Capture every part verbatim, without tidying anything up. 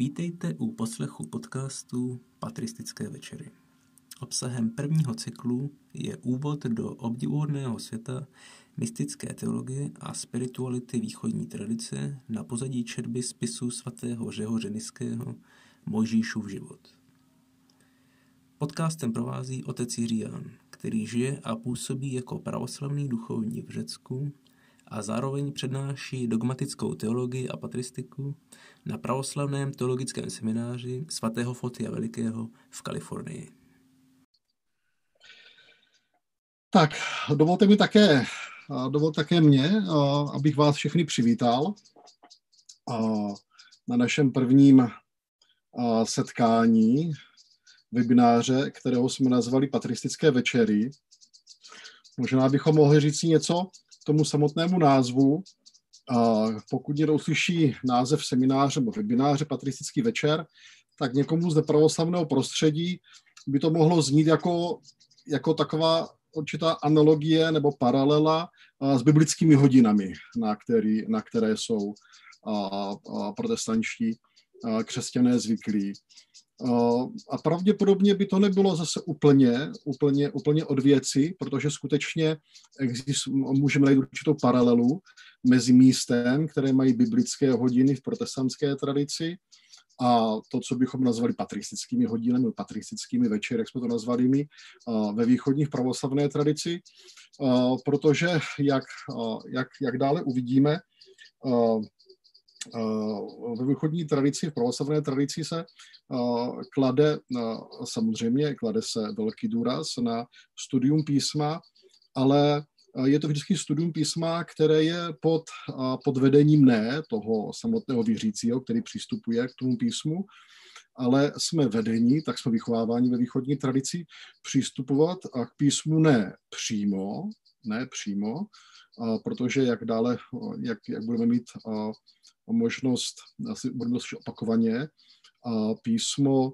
Vítejte u poslechu podcastu Patristické večery. Obsahem prvního cyklu je úvod do obdivuhodného světa mystické teologie a spirituality východní tradice na pozadí četby spisu svatého Řehoře Nysského Mojžíšův život. Podcastem provází otec Jiří Jan, který žije a působí jako pravoslavný duchovní v Řecku a zároveň přednáší dogmatickou teologii a patristiku na pravoslavném teologickém semináři svatého Fotia Velikého v Kalifornii. Tak, dovolte mi také, dovolte také mě, abych vás všechny přivítal na našem prvním setkání webináře, kterého jsme nazvali Patristické večery. Možná bychom mohli říct něco tomu samotnému názvu. Pokud někdo uslyší název semináře nebo webináře Patristický večer, tak někomu z nepravoslavného prostředí by to mohlo znít jako, jako taková určitá analogie nebo paralela s biblickými hodinami, na, který, na které jsou protestančtí křesťané zvyklí. A pravděpodobně by to nebylo zase úplně, úplně, úplně od věci, protože skutečně exist, můžeme najít určitou paralelu mezi místem, které mají biblické hodiny v protestantské tradici, a to, co bychom nazvali patristickými hodinami, patristickými večery, jak jsme to nazvali my, ve východní pravoslavné tradici, protože jak, jak, jak dále uvidíme, ve východní tradici, v pravoslavné tradici se klade, samozřejmě klade se velký důraz na studium písma, ale je to vždycky studium písma, které je pod, pod vedením ne toho samotného věřícího, který přistupuje k tomu písmu, ale jsme vedení, tak jsme vychováváni ve východní tradici, přistupovat k písmu ne přímo, ne přímo, protože jak dále, jak, jak budeme mít možnost, asi budeme slyšet opakovaně, písmo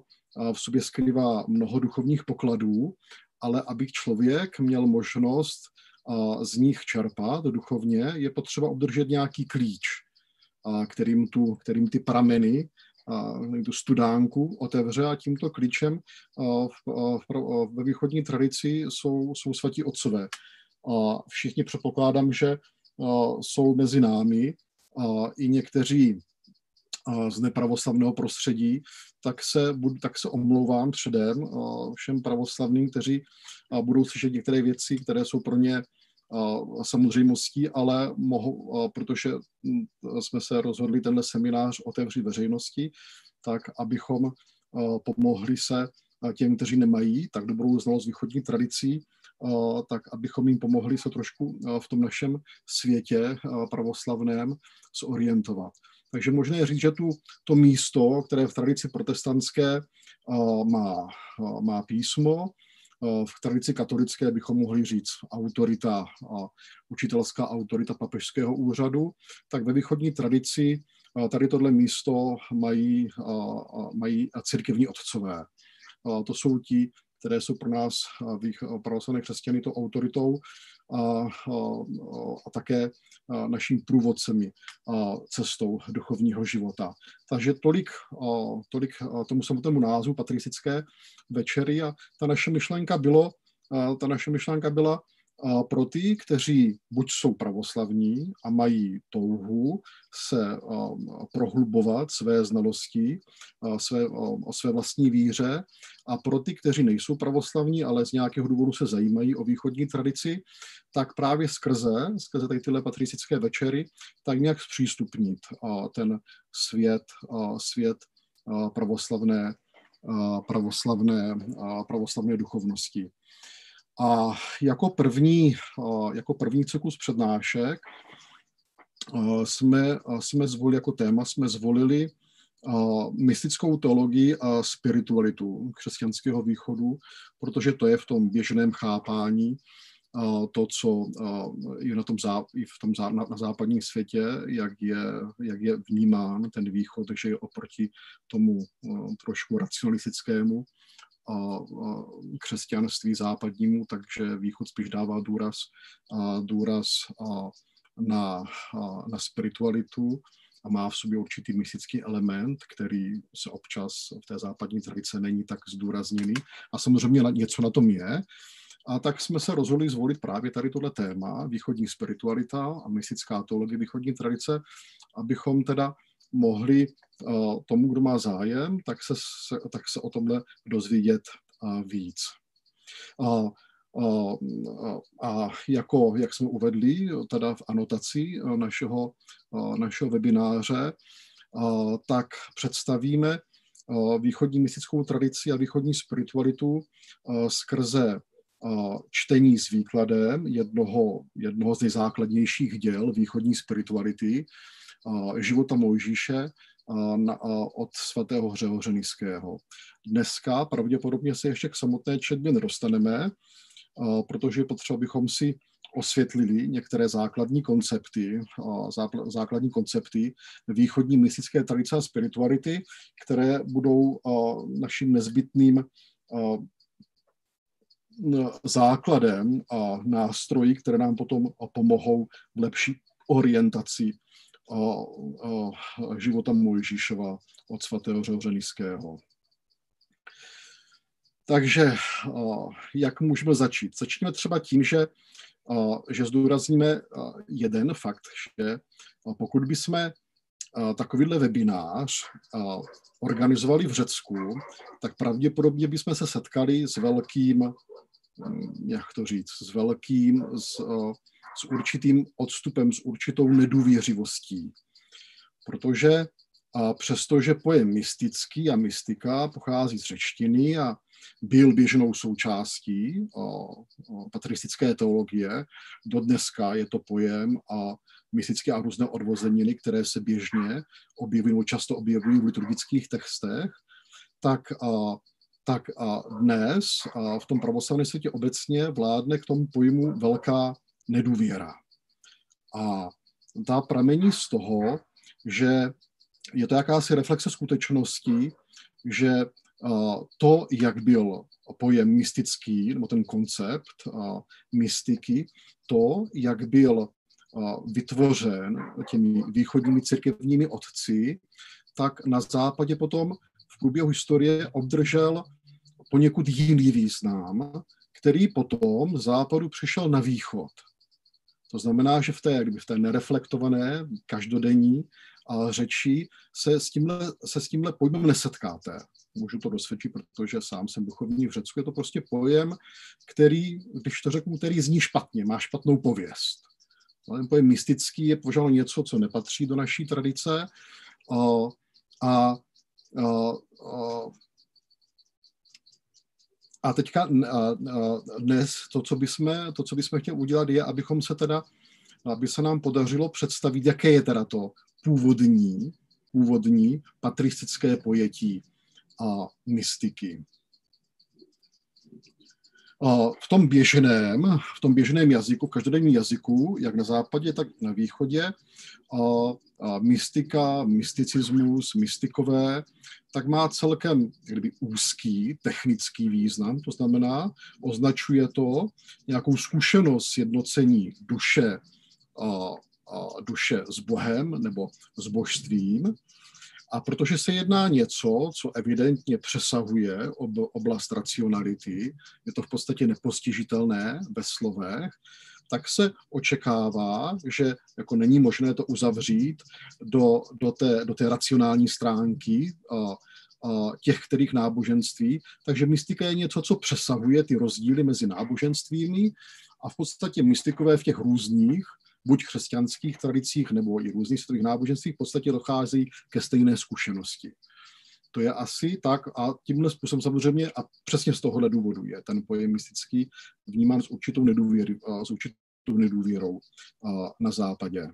v sobě skrývá mnoho duchovních pokladů, ale aby člověk měl možnost z nich čerpat duchovně, je potřeba obdržet nějaký klíč, kterým, tu, kterým ty prameny, tu studánku otevře, a tímto klíčem ve východní tradici jsou, jsou svatí otcové. Všichni předpokládám, že jsou mezi námi i někteří z nepravoslavného prostředí, tak se, tak se omlouvám předem všem pravoslavným, kteří budou slyšet některé věci, které jsou pro ně samozřejmostí, ale mohou, protože jsme se rozhodli tenhle seminář otevřít veřejnosti, tak abychom pomohli se těm, kteří nemají tak dobrou znalost východní tradicí, tak abychom jim pomohli se trošku v tom našem světě pravoslavném zorientovat. Takže možné je říct, že tu, to místo, které v tradici protestantské má, má písmo, v tradici katolické bychom mohli říct autorita, učitelská autorita papežského úřadu, tak ve východní tradici tady tohle místo mají, mají církevní otcové. To jsou ti, které jsou pro nás pravoslavné křesťany tou autoritou a, a, a také naším průvodcemi cestou duchovního života. Takže tolik, tolik tomu samotnému názvu Patristické večery, a ta naše myšlenka bylo, ta naše myšlenka byla pro ty, kteří buď jsou pravoslavní a mají touhu se prohlubovat své znalosti, své, o své vlastní víře, a pro ty, kteří nejsou pravoslavní, ale z nějakého důvodu se zajímají o východní tradici, tak právě skrze, skrze tady tyhle patristické večery, tak nějak zpřístupnit ten svět, svět pravoslavné, pravoslavné, pravoslavné duchovnosti. A jako první, jako první cyklus přednášek jsme, jsme zvolili, jako téma jsme zvolili mystickou teologii a spiritualitu křesťanského východu, protože to je v tom běžném chápání to, co je na tom, zá, i v tom zá, na, na západním světě, jak je, jak je vnímán ten východ, takže je oproti tomu trošku racionalistickému a křesťanství západnímu, takže východ spíš dává důraz, důraz na, na spiritualitu a má v sobě určitý mystický element, který se občas v té západní tradice není tak zdůrazněný. A samozřejmě něco na tom je. A tak jsme se rozhodli zvolit právě tady tohle téma, východní spiritualita a mystická teologie východní tradice, abychom teda mohli tomu, kdo má zájem, tak se, tak se o tomhle dozvědět víc. A, a, a jako, jak jsme uvedli teda v anotaci našeho, našeho webináře, tak představíme východní mystickou tradici a východní spiritualitu skrze čtení s výkladem jednoho, jednoho z nejzákladnějších děl východní spirituality, života Mojžíše od svatého Řehoře Nysského. Dneska pravděpodobně se ještě k samotné četbě nedostaneme, protože potřeba bychom si osvětlili některé základní koncepty, základní koncepty východní mystické tradice a spirituality, které budou naším nezbytným základem a nástroji, které nám potom pomohou v lepší orientaci života Mojžíšova od svatého Řehoře Nysského. Takže jak můžeme začít? Začněme třeba tím, že, že zdůrazníme jeden fakt, že pokud bychom takovýhle webinář organizovali v Řecku, tak pravděpodobně bychom se setkali s velkým, jak to říct, s velkým, s, s určitým odstupem, s určitou nedůvěřivostí. Protože a přestože pojem mystický a mystika pochází z řečtiny a byl běžnou součástí a, a patristické teologie, dodneska je to pojem a mystické a různé odvozeniny, které se běžně objevují, často objevují v liturgických textech, tak a, tak a dnes a v tom pravoslavném světě obecně vládne k tomu pojmu velká nedůvěra. A ta pramení z toho, že je to jakási reflexe skutečnosti, že to, jak byl pojem mystický, nebo ten koncept mystiky, to, jak byl vytvořen těmi východními církevními otci, tak na západě potom v průběhu historie obdržel poněkud jiný význam, který potom z západu přišel na východ. To znamená, že v té, v té nereflektované, každodenní řeči se s tímhle, se s tímhle pojmem nesetkáte. Můžu to dosvědčit, protože sám jsem duchovní v Řecku. Je to prostě pojem, který, když to řeknu, který zní špatně, má špatnou pověst. Ten pojem mystický je požal něco, co nepatří do naší tradice a, a, a, a A teďka dnes to, co bychom, to, co bychom chtěli udělat, je, abychom se teda, aby se nám podařilo představit, jaké je teda to původní, původní patristické pojetí a mystiky. A v tom běžném, v tom běžném jazyku, v každodenním jazyku, jak na západě, tak na východě, a, a mystika, mysticismus, mystikové, tak má celkem kdyby, úzký technický význam, to znamená, označuje to nějakou zkušenost sjednocení duše, a, a duše s Bohem nebo s božstvím. A protože se jedná něco, co evidentně přesahuje ob, oblast racionality, je to v podstatě nepostižitelné ve slovech, tak se očekává, že jako není možné to uzavřít do, do, té, do té racionální stránky a, a těch, kterých náboženství. Takže mystika je něco, co přesahuje ty rozdíly mezi náboženstvími a v podstatě mystikové v těch různých, buď křesťanských tradicích, nebo i různých světových náboženství, v podstatě dochází ke stejné zkušenosti. To je asi tak a tímhle způsobem samozřejmě a přesně z tohohle důvodu je ten pojem mystický vnímán s určitou, nedůvěry, s určitou nedůvěrou na západě.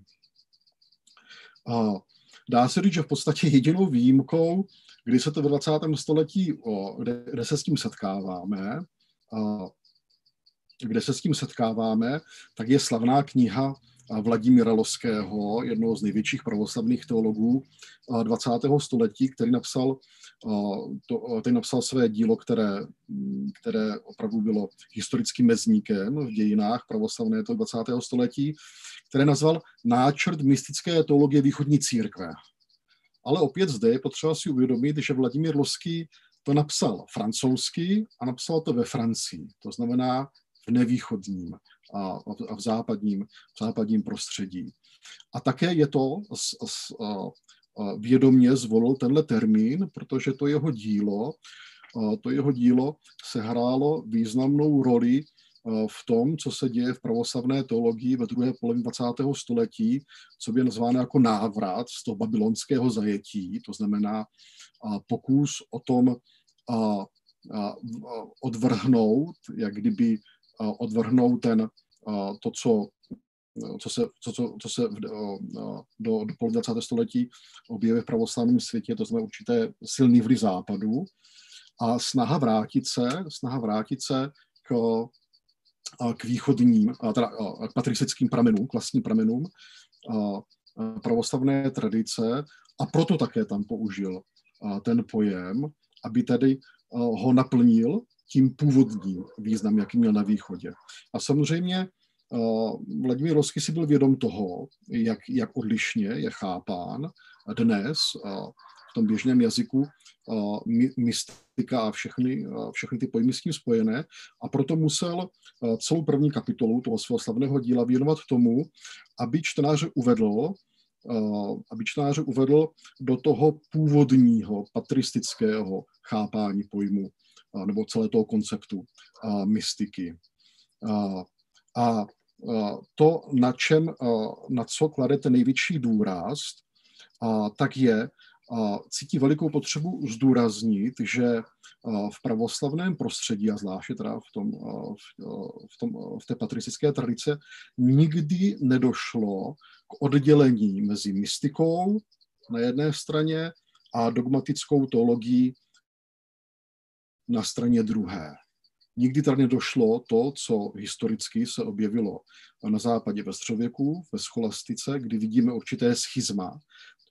Dá se říct, že v podstatě jedinou výjimkou, kdy se to v dvacátém století, kde se s tím setkáváme, kde se s tím setkáváme, tak je slavná kniha Vladimíra Lovského, jednoho z největších pravoslavných teologů dvacátého století, který napsal, to, který napsal své dílo, které které opravdu bylo historickým mezníkem v dějinách pravoslavné toho dvacátého století, které nazval náčrt mystické teologie východní církve. Ale opět zde je potřeba si uvědomit, že Vladimír Lovský to napsal francouzsky a napsal to ve Francii, to znamená v nevýchodním a v západním, v západním prostředí. A také je to s, s, vědomě zvolil tenhle termín, protože to jeho dílo, to jeho dílo sehrálo významnou roli v tom, co se děje v pravoslavné teologii ve druhé polovině dvacátého století, co je nazváno jako návrat z toho babylonského zajetí, to znamená pokus o tom odvrhnout, jak kdyby odvrhnout ten, to, co co se, co, co se do, do poloviny dvacátého století objeví v pravoslavném světě, to znamená určité silný vliv západu a snaha vrátit se, snaha vrátit se k, k východním, teda k patristickým pramenům, k vlastním pramenům pravoslavné tradice a proto také tam použil ten pojem, aby tedy ho naplnil tím původním významem, jaký měl na východě. A samozřejmě Vladimír Lovský si byl vědom toho, jak, jak odlišně je chápán dnes v tom běžném jazyku mystika a všechny, všechny ty pojmy s tím spojené a proto musel celou první kapitolu toho svého slavného díla věnovat tomu, aby čtenáře uvedl, aby čtenáře uvedl do toho původního patristického chápání pojmu nebo celé toho konceptu mystiky. A to, na, čem, na co kladete největší důraz, tak je, cítí velikou potřebu zdůraznit, že v pravoslavném prostředí, a zvláště teda v, tom, v, tom, v té patristické tradice, nikdy nedošlo k oddělení mezi mystikou na jedné straně a dogmatickou teologií na straně druhé. Nikdy tady nedošlo to, co historicky se objevilo na západě ve středověku, ve scholastice, kdy vidíme určité schizma, to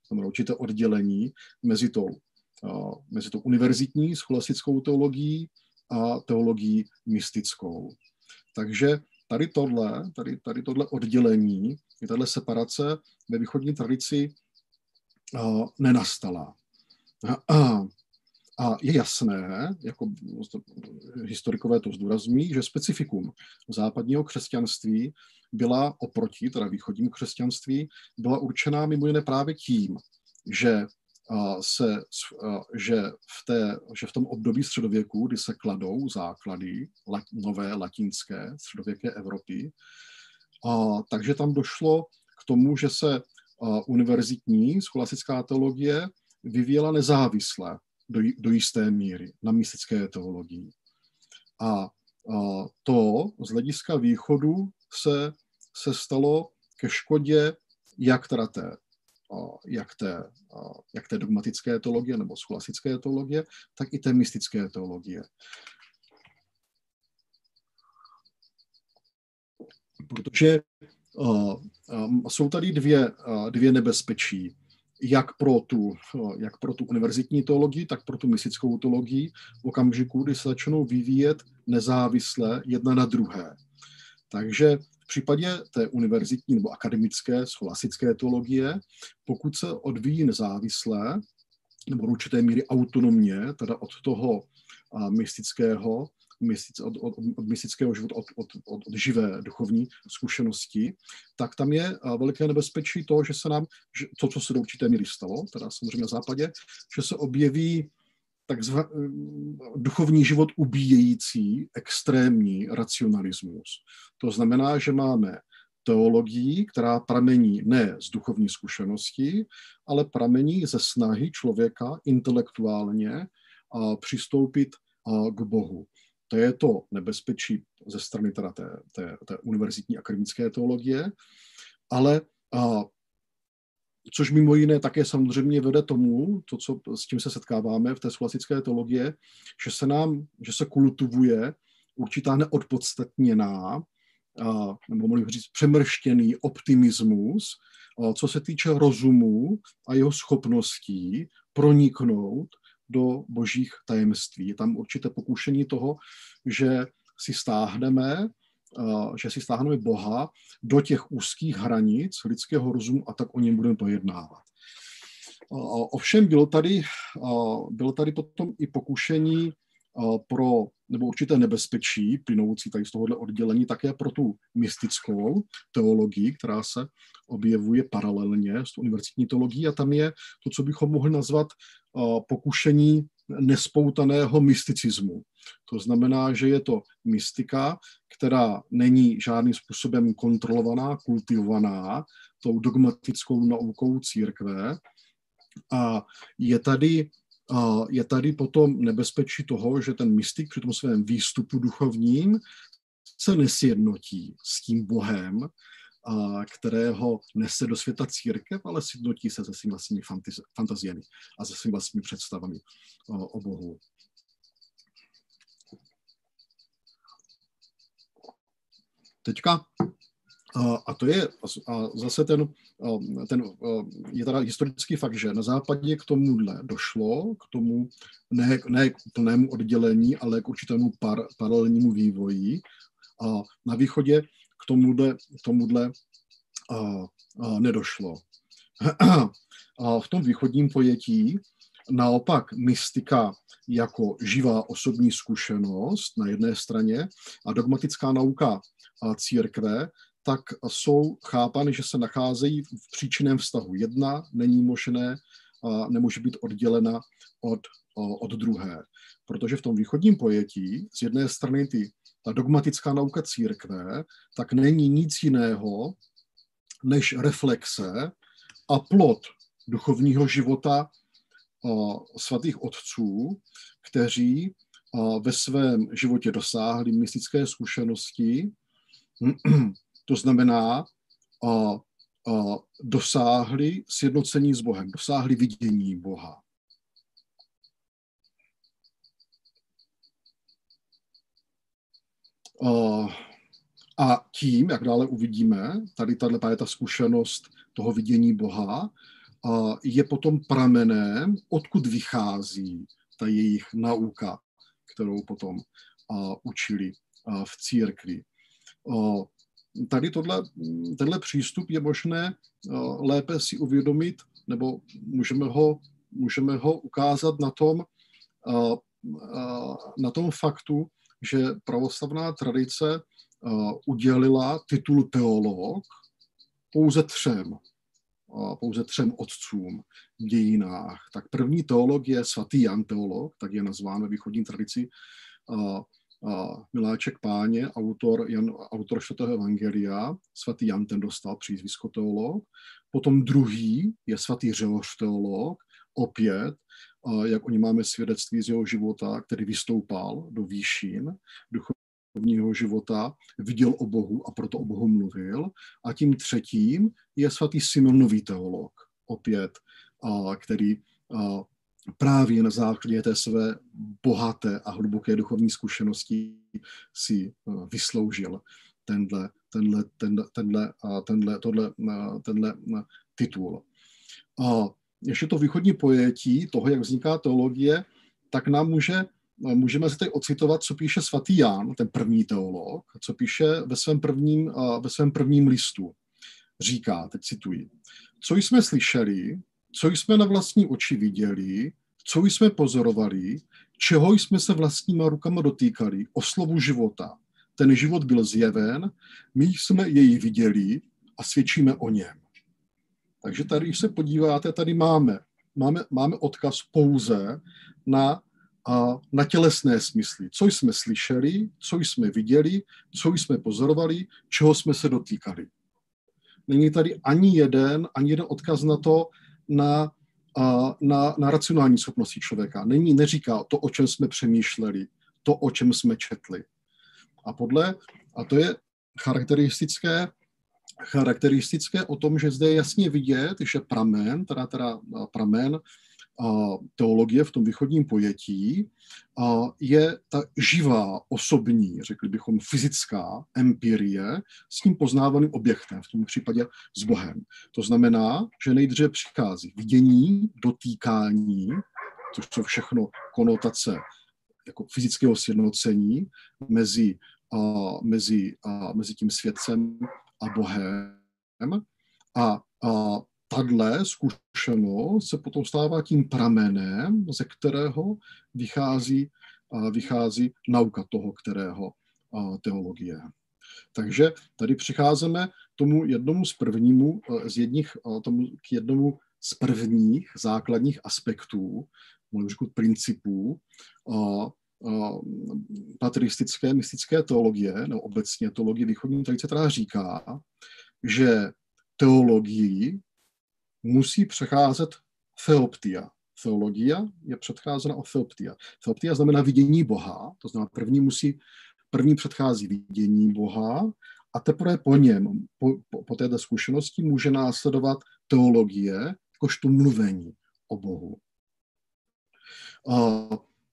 znamená určité oddělení mezi tou, mezi tou univerzitní scholastickou teologií a teologií mystickou. Takže tady tohle, tady, tady tohle oddělení, tato separace ve východní tradici nenastala. A je jasné, jako historikové to zdůrazní, že specifikum západního křesťanství byla oproti, teda východnímu křesťanství, byla určená mimo jiné právě tím, že, se, že, v té, že v tom období středověku, kdy se kladou základy nové latinské středověké Evropy, a, takže tam došlo k tomu, že se a, univerzitní scholastická teologie vyvíjela nezávisle Do, do jisté míry na mystické teologii. A, a to z hlediska východu se, se stalo ke škodě jak, teda té, a, jak, té, a, jak té dogmatické teologie nebo scholastické teologie, tak i té mystické teologie. Protože a, a, jsou tady dvě, a, dvě nebezpečí. Jak pro, tu, jak pro tu univerzitní teologii, tak pro tu mystickou teologii v okamžiku, kdy se začnou vyvíjet nezávisle jedna na druhé. Takže v případě té univerzitní nebo akademické, scholastické teologie, pokud se odvíjí nezávisle nebo do určité míry autonomně, teda od toho mystického, Od, od, od mystického života, od, od, od, od živé duchovní zkušenosti, tak tam je velké nebezpečí to, že se nám, že to, co se do určité míry stalo, teda samozřejmě na západě, že se objeví takzvaný duchovní život ubíjející extrémní racionalismus. To znamená, že máme teologii, která pramení ne z duchovní zkušenosti, ale pramení ze snahy člověka intelektuálně a přistoupit a k Bohu. To je to nebezpečí ze strany teda té, té, té univerzitní akademické teologie, ale a, což mimo jiné také samozřejmě vede tomu, to, co, s tím se setkáváme v té scholastické teologie, že se nám, že se kultivuje určitá neodpodstatněná, a, nebo můžu říct přemrštěný optimismus, a, co se týče rozumu a jeho schopností proniknout do božích tajemství. Je tam určité pokušení toho, že si stáhneme, že si stáhneme Boha do těch úzkých hranic lidského rozumu a tak o něm budeme pojednávat. Ovšem bylo tady, bylo tady potom i pokušení pro, nebo určité nebezpečí, plynoucí tady z tohohle oddělení, také pro tu mystickou teologii, která se objevuje paralelně s univerzitní teologií, a tam je to, co bychom mohli nazvat pokušení nespoutaného mysticismu. To znamená, že je to mystika, která není žádným způsobem kontrolovaná, kultivovaná tou dogmatickou naukou církve, a je tady, je tady potom nebezpečí toho, že ten mystik při tom svém výstupu duchovním se nesjednotí s tím Bohem, kterého nese do světa církev, ale sjednotí se se svými vlastními fantaziemi a se svými vlastními představami o Bohu. Teďka, a to je a zase ten, ten, je teda historický fakt, že na západě k tomuhle došlo, k tomu ne, ne k plnému oddělení, ale k určitému par, paralelnímu vývoji. A na východě k tomuhle, k tomuhle a, a nedošlo. A v tom východním pojetí naopak mystika jako živá osobní zkušenost na jedné straně a dogmatická nauka a církve, tak jsou chápány, že se nacházejí v příčinném vztahu. Jedna není možné, nemůže být oddělena od, od druhé. Protože v tom východním pojetí z jedné strany ty, ta dogmatická nauka církve tak není nic jiného než reflexe a plod duchovního života svatých otců, kteří ve svém životě dosáhli mystické zkušenosti. To znamená, a, a dosáhli sjednocení s Bohem, dosáhli vidění Boha. A, a tím, jak dále uvidíme, tady tato zkušenost toho vidění Boha a je potom pramenem, odkud vychází ta jejich nauka, kterou potom a, učili a, v církvi. A, Tady tohle, tenhle přístup je možné lépe si uvědomit, nebo můžeme ho, můžeme ho ukázat na tom, na tom faktu, že pravoslavná tradice udělila titul teolog pouze třem, pouze třem otcům v dějinách. Tak první teolog je svatý Jan teolog, tak je nazván ve východní tradici, miláček páně, autor, Jan, autor svatého evangelia, svatý Jan, ten dostal přízvisko teolog. Potom druhý je svatý Řehoř teolog, opět, jak o něm máme svědectví z jeho života, který vystoupal do výšin duchovního života, viděl o Bohu a proto o Bohu mluvil. A tím třetím je svatý Simonový teolog, opět, který právě na základě té své bohaté a hluboké duchovní zkušenosti si vysloužil tenhle, tenhle, tenhle, tenhle, tenhle, tohle, tenhle titul. A ještě to východní pojetí toho, jak vzniká teologie, tak nám může, můžeme se tady ocitovat, co píše svatý Jan, ten první teolog, co píše ve svém prvním, ve svém prvním listu. Říká, teď cituji, co jsme slyšeli, co jsme na vlastní oči viděli, co jsme pozorovali, čeho jsme se vlastníma rukama dotýkali, o slovu života. Ten život byl zjeven, my jsme jej viděli a svědčíme o něm. Takže tady, když se podíváte, tady máme, máme, máme odkaz pouze na, a, na tělesné smysly. Co jsme slyšeli, co jsme viděli, co jsme pozorovali, čeho jsme se dotýkali. Není tady ani jeden, ani jeden odkaz na to, Na, na, na racionální schopnosti člověka. Není, neříká to, o čem jsme přemýšleli, to, o čem jsme četli. A podle, a to je charakteristické, charakteristické o tom, že zde je jasně vidět, že pramen, teda, teda pramen teologie v tom východním pojetí je ta živá, osobní, řekli bychom, fyzická empirie s tím poznávaným objektem, v tom případě s Bohem. To znamená, že nejdříve přichází vidění, dotýkání To jsou všechno konotace jako fyzického sjednocení mezi, a, mezi, a, mezi tím světcem a Bohem. A, a tahle zkušenost se potom stává tím pramenem, ze kterého vychází, a, vychází nauka toho, kterého a, teologie. Takže tady přicházíme tomu jednomu z prvnímu, z jedních, tomu k jednomu z prvních základních aspektů, můžu říkat principů a, a, patristické, mystické teologie, nebo obecně teologie východní tradice, která říká, že teologii musí přecházet theoptia. Teologia je předcházena o theoptia. Theoptia znamená vidění Boha, to znamená první musí První předchází vidění Boha a teprve po něm, po, po, po této zkušenosti může následovat teologie, jakožto mluvení o Bohu. A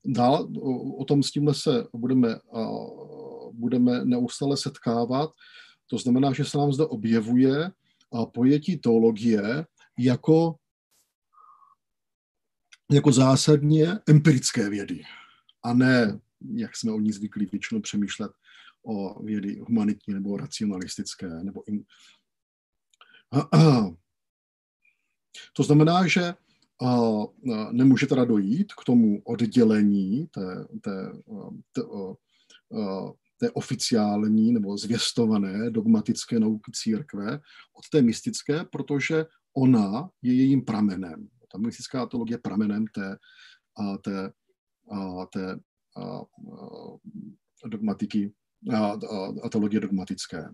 dál o, o tom s tímhle se budeme, a, budeme neustále setkávat. To znamená, že se nám zde objevuje a pojetí teologie jako, jako zásadně empirické vědy a ne jak jsme o ní zvyklí většinou přemýšlet o vědy humanitní nebo racionalistické. Nebo in... To znamená, že nemůže teda dojít k tomu oddělení té, té, té, té oficiální nebo zvěstované dogmatické nauky církve od té mystické, protože ona je jejím pramenem. Ta mystická teologie je pramenem té, té, té A, a dogmatiky, a, a teologie dogmatické.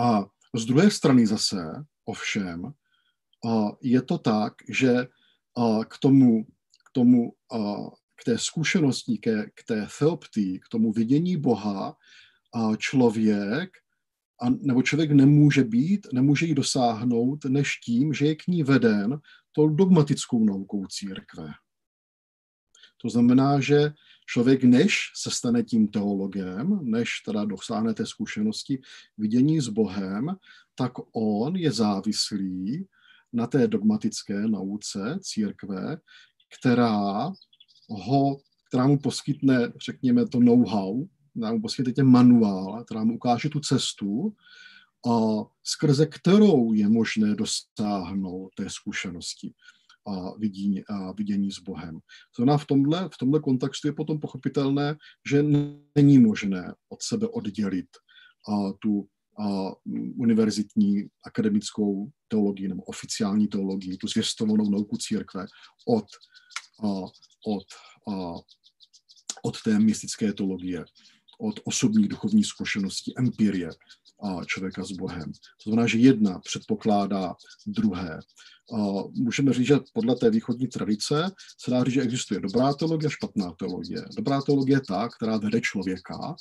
A z druhé strany zase, ovšem, a je to tak, že a k tomu, k, tomu a k té zkušenosti, ke, k té theoptii, k tomu vidění Boha, a člověk, a, nebo člověk nemůže být, nemůže ji dosáhnout, než tím, že je k ní veden tou dogmatickou naukou církve. To znamená, že člověk, než se stane tím teologem, než teda dosáhne té zkušenosti vidění s Bohem, tak on je závislý na té dogmatické nauce církve, která, ho, která mu poskytne, řekněme, to know-how, která mu poskytne ten manuál, která mu ukáže tu cestu, a skrze kterou je možné dosáhnout té zkušenosti a vidění, a vidění s Bohem. Znamená v tomhle, v tomhle kontextu je potom pochopitelné, že není možné od sebe oddělit a tu a univerzitní akademickou teologii nebo oficiální teologii, tu zvěstovanou nauku církve od, a, od, a, od té mystické teologie, od osobních duchovních zkušeností, empirie a člověka s Bohem. To znamená, že jedna předpokládá druhé. A můžeme říct, že podle té východní tradice se dá říct, že existuje dobrá teologie a špatná teologie. Dobrá teologie je ta, která vede člověka a,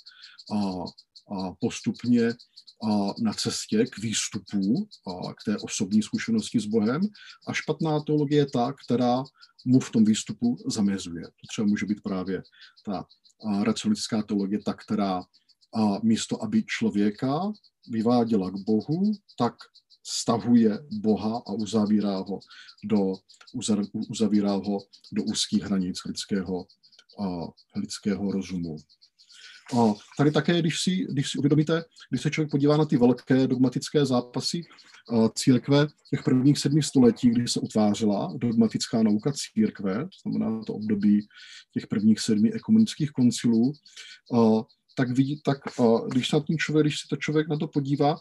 a postupně a na cestě k výstupu a k té osobní zkušenosti s Bohem, a špatná teologie je ta, která mu v tom výstupu zamezuje. To třeba může být právě ta racionalistická teologie, ta, která a místo, aby člověka vyváděla k Bohu, tak stahuje Boha a uzavírá ho do, uzavírá ho do úzkých hranic lidského, a, lidského rozumu. A tady také, když si, když si uvědomíte, když se člověk podívá na ty velké dogmatické zápasy církve těch prvních sedmi století, kdy se utvářela dogmatická nauka církve, to znamená to období těch prvních sedmi ekumenických koncilů, a, tak, vidí, tak když, na člověk, když si to člověk na to podívá,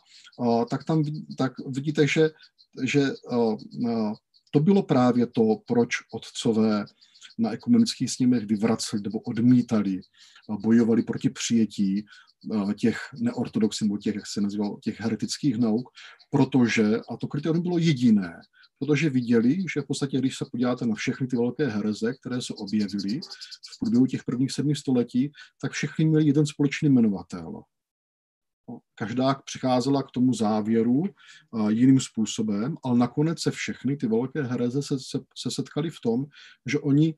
tak tam tak vidíte, že, že to bylo právě to, proč otcové na ekumenických sněmech vyvraceli nebo odmítali, bojovali proti přijetí těch neortodoxů, nebo těch, jak se nazývalo, těch heretických nauk, protože, a to kritérium bylo jediné, protože viděli, že v podstatě, když se podíváte na všechny ty velké hereze, které se objevily v průběhu těch prvních sedmi století, tak všichni měli jeden společný jmenovatel. Každá přicházela k tomu závěru jiným způsobem, ale nakonec se všechny ty velké hereze se, se, se setkaly v tom, že oni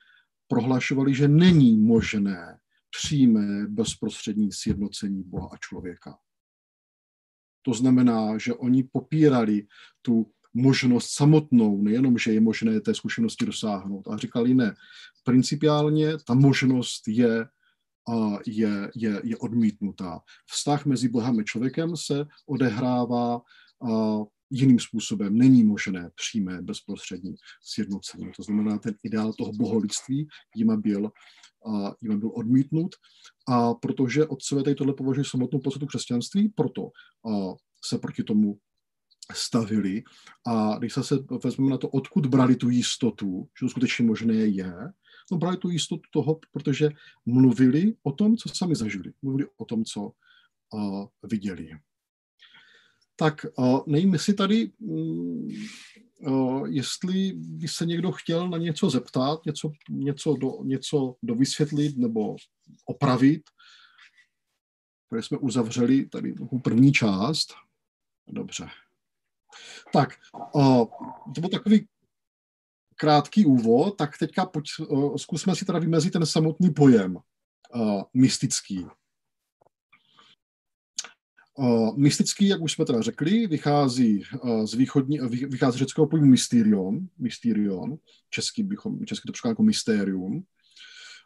prohlašovali, že není možné přímé bezprostřední sjednocení Boha a člověka. To znamená, že oni popírali tu možnost samotnou, nejenom, že je možné té zkušenosti dosáhnout. A říkali ne, principiálně ta možnost je, je, je, je odmítnutá. Vztah mezi Bohem a člověkem se odehrává jiným způsobem. Není možné přímé bezprostřední sjednocení. To znamená, ten ideál toho boholidství jima byl, jima byl odmítnut. A protože od sebe tady tohle považují samotnou podstatu křesťanství, proto se proti tomu stavili. A když se vezmeme na to, odkud brali tu jistotu, že to skutečně možné je, no brali tu jistotu toho, protože mluvili o tom, co sami zažili. Mluvili o tom, co uh, viděli. Tak uh, nevím, jestli tady, uh, jestli by se někdo chtěl na něco zeptat, něco, něco, do, něco dovysvětlit nebo opravit, protože jsme uzavřeli tady první část. Dobře. Tak, uh, to byl takový krátký úvod, tak teďka pojď, uh, zkusme si teda vymezit ten samotný pojem uh, mystický. Uh, mystický, jak už jsme teda řekli, vychází uh, z východní, vychází z řeckého pojmu mysterion, mysterion, česky, bychom, česky to překládá jako mysterium,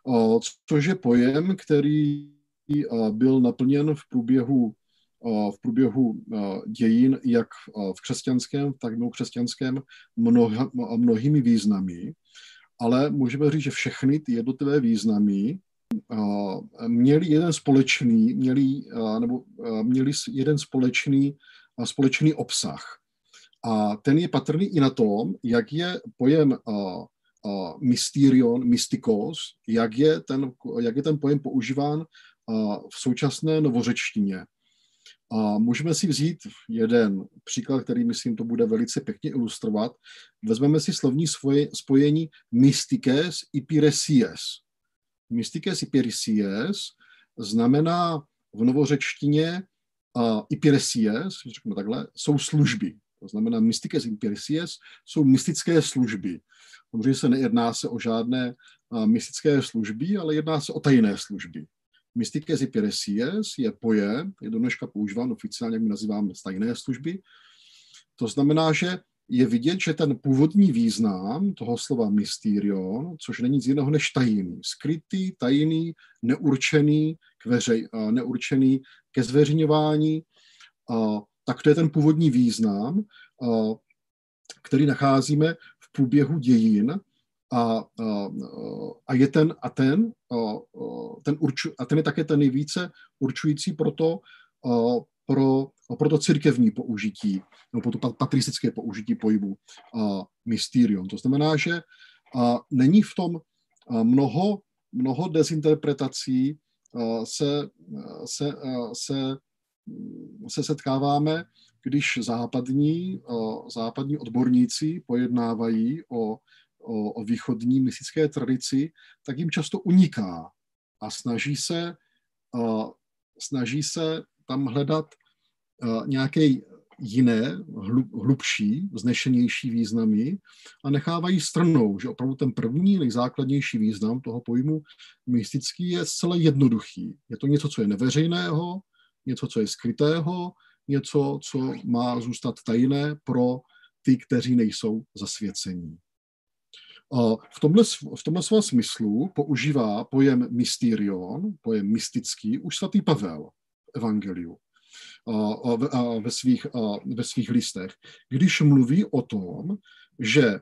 uh, což je pojem, který uh, byl naplněn v průběhu v průběhu dějin, jak v křesťanském, tak i v křesťanském mnoha, mnohými významy, ale můžeme říct, že všechny ty jednotlivé významy měly jeden společný, měli, nebo měli jeden společný, společný obsah. A ten je patrný i na tom, jak je pojem mysterion, mystikos, jak je ten, jak je ten pojem používán v současné novořečtině. A můžeme si vzít jeden příklad, který, myslím, to bude velice pěkně ilustrovat. Vezmeme si slovní svoje, spojení mystikes ipiresies. Mystikes ipiresies znamená v novořečtině uh, ipiresies, řeknu takhle, jsou služby. To znamená mystikes ipiresies jsou mystické služby. Samozřejmě se nejedná se o žádné uh, mystické služby, ale jedná se o tajné služby. Mystikes ipiresies je pojem, je do dneška používán oficiálně, jak my nazýváme tajné služby. To znamená, že je vidět, že ten původní význam toho slova mysterion, což není nic jiného než tajný, skrytý, tajný, neurčený, k veřej, neurčený ke zveřejňování, tak to je ten původní význam, který nacházíme v průběhu dějin. A, a, a je ten a ten a, ten, urču, a ten je také ten nejvíce určující pro to, a, pro, a pro to církevní použití, nebo pro to patristické použití pojmu mysterion. To znamená, že a, není v tom mnoho, mnoho dezinterpretací, a, se, se, a, se, se setkáváme, když západní, a, západní odborníci pojednávají o O, o východní mystické tradici, tak jim často uniká a snaží se, uh, snaží se tam hledat uh, nějaké jiné, hlub, hlubší, vznešenější významy a nechávají stranou, že opravdu ten první, nejzákladnější význam toho pojmu mystický je zcela jednoduchý. Je to něco, co je neveřejného, něco, co je skrytého, něco, co má zůstat tajné pro ty, kteří nejsou zasvěcení. V tomhle, v tomhle svém smyslu používá pojem mysterion, pojem mystický, už svatý Pavel v Evangeliu a, a ve, svých, a ve svých listech, když mluví o tom, že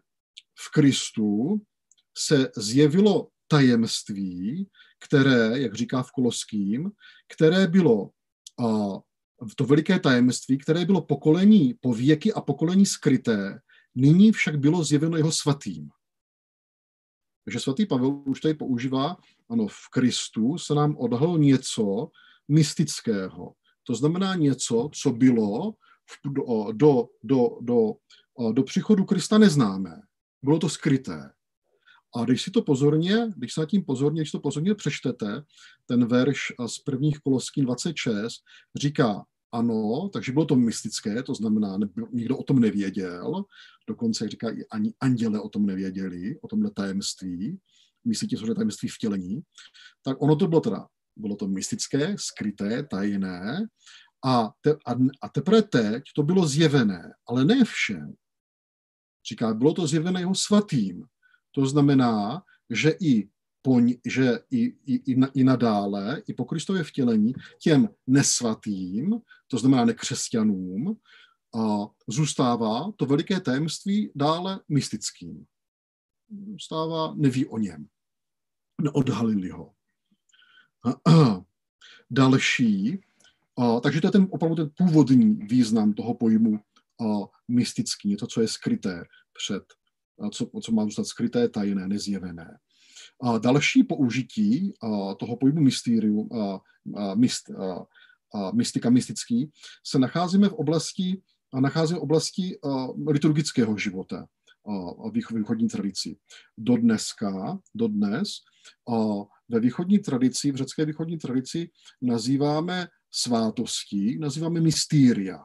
v Kristu se zjevilo tajemství, které, jak říká v Koloským, které bylo a, to veliké tajemství, které bylo pokolení, po věky a pokolení skryté, nyní však bylo zjeveno jeho svatým. Takže svatý Pavel už tady používá, ano, v Kristu se nám odhalilo něco mystického. To znamená něco, co bylo v, do, do, do, do, do příchodu Krista neznámé. Bylo to skryté. A když si to pozorně, když se nad tím pozorně, když to pozorně přečtete, ten verš z prvních Koloským dvacet šest říká, ano, takže bylo to mystické, to znamená, nebyl, nikdo o tom nevěděl, dokonce říká, i ani anděle o tom nevěděli, o tomhle tajemství, myslíte, že tajemství vtělení, tak ono to bylo teda, bylo to mystické, skryté, tajné a, te, a, a teprve teď to bylo zjevené, ale ne všem, Říká, bylo to zjevené jeho svatým. To znamená, že i, po, že i, i, i, na, i nadále, i po Kristově vtělení, těm nesvatým, to znamená nekřesťanům, a zůstává to veliké tajemství dále mystickým. Zůstává, neví o něm. Neodhalili ho. Další, a, takže to je ten, opravdu ten původní význam toho pojmu a, mystický, něco, co je skryté před, a co, co má zůstat skryté, tajné, nezjevené. A další použití a, toho pojmu mysterium, a, a, myst, a, a, mystika, mystický, se nacházíme v oblasti, a nacházíme v oblasti a, liturgického života a, a východní tradici. Dodneska, dodnes, a ve východní tradici, v řecké východní tradici nazýváme svátosti, nazýváme mystíria.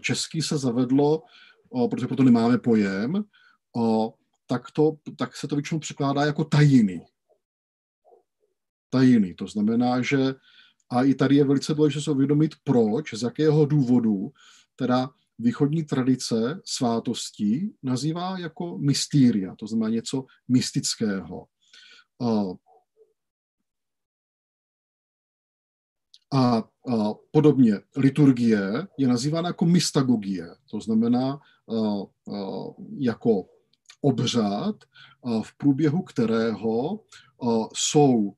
Český se zavedlo, protože proto nemáme pojem, tak, to, tak se to většinou překládá jako tajiny. Tajiny, to znamená, že a i tady je velice důležité se uvědomit, proč, z jakého důvodu, teda východní tradice svátostí nazývá jako mystíria, to znamená něco mystického. A, a podobně liturgie je nazývána jako mystagogie, to znamená a, a, jako obřad, a v průběhu kterého a, jsou a,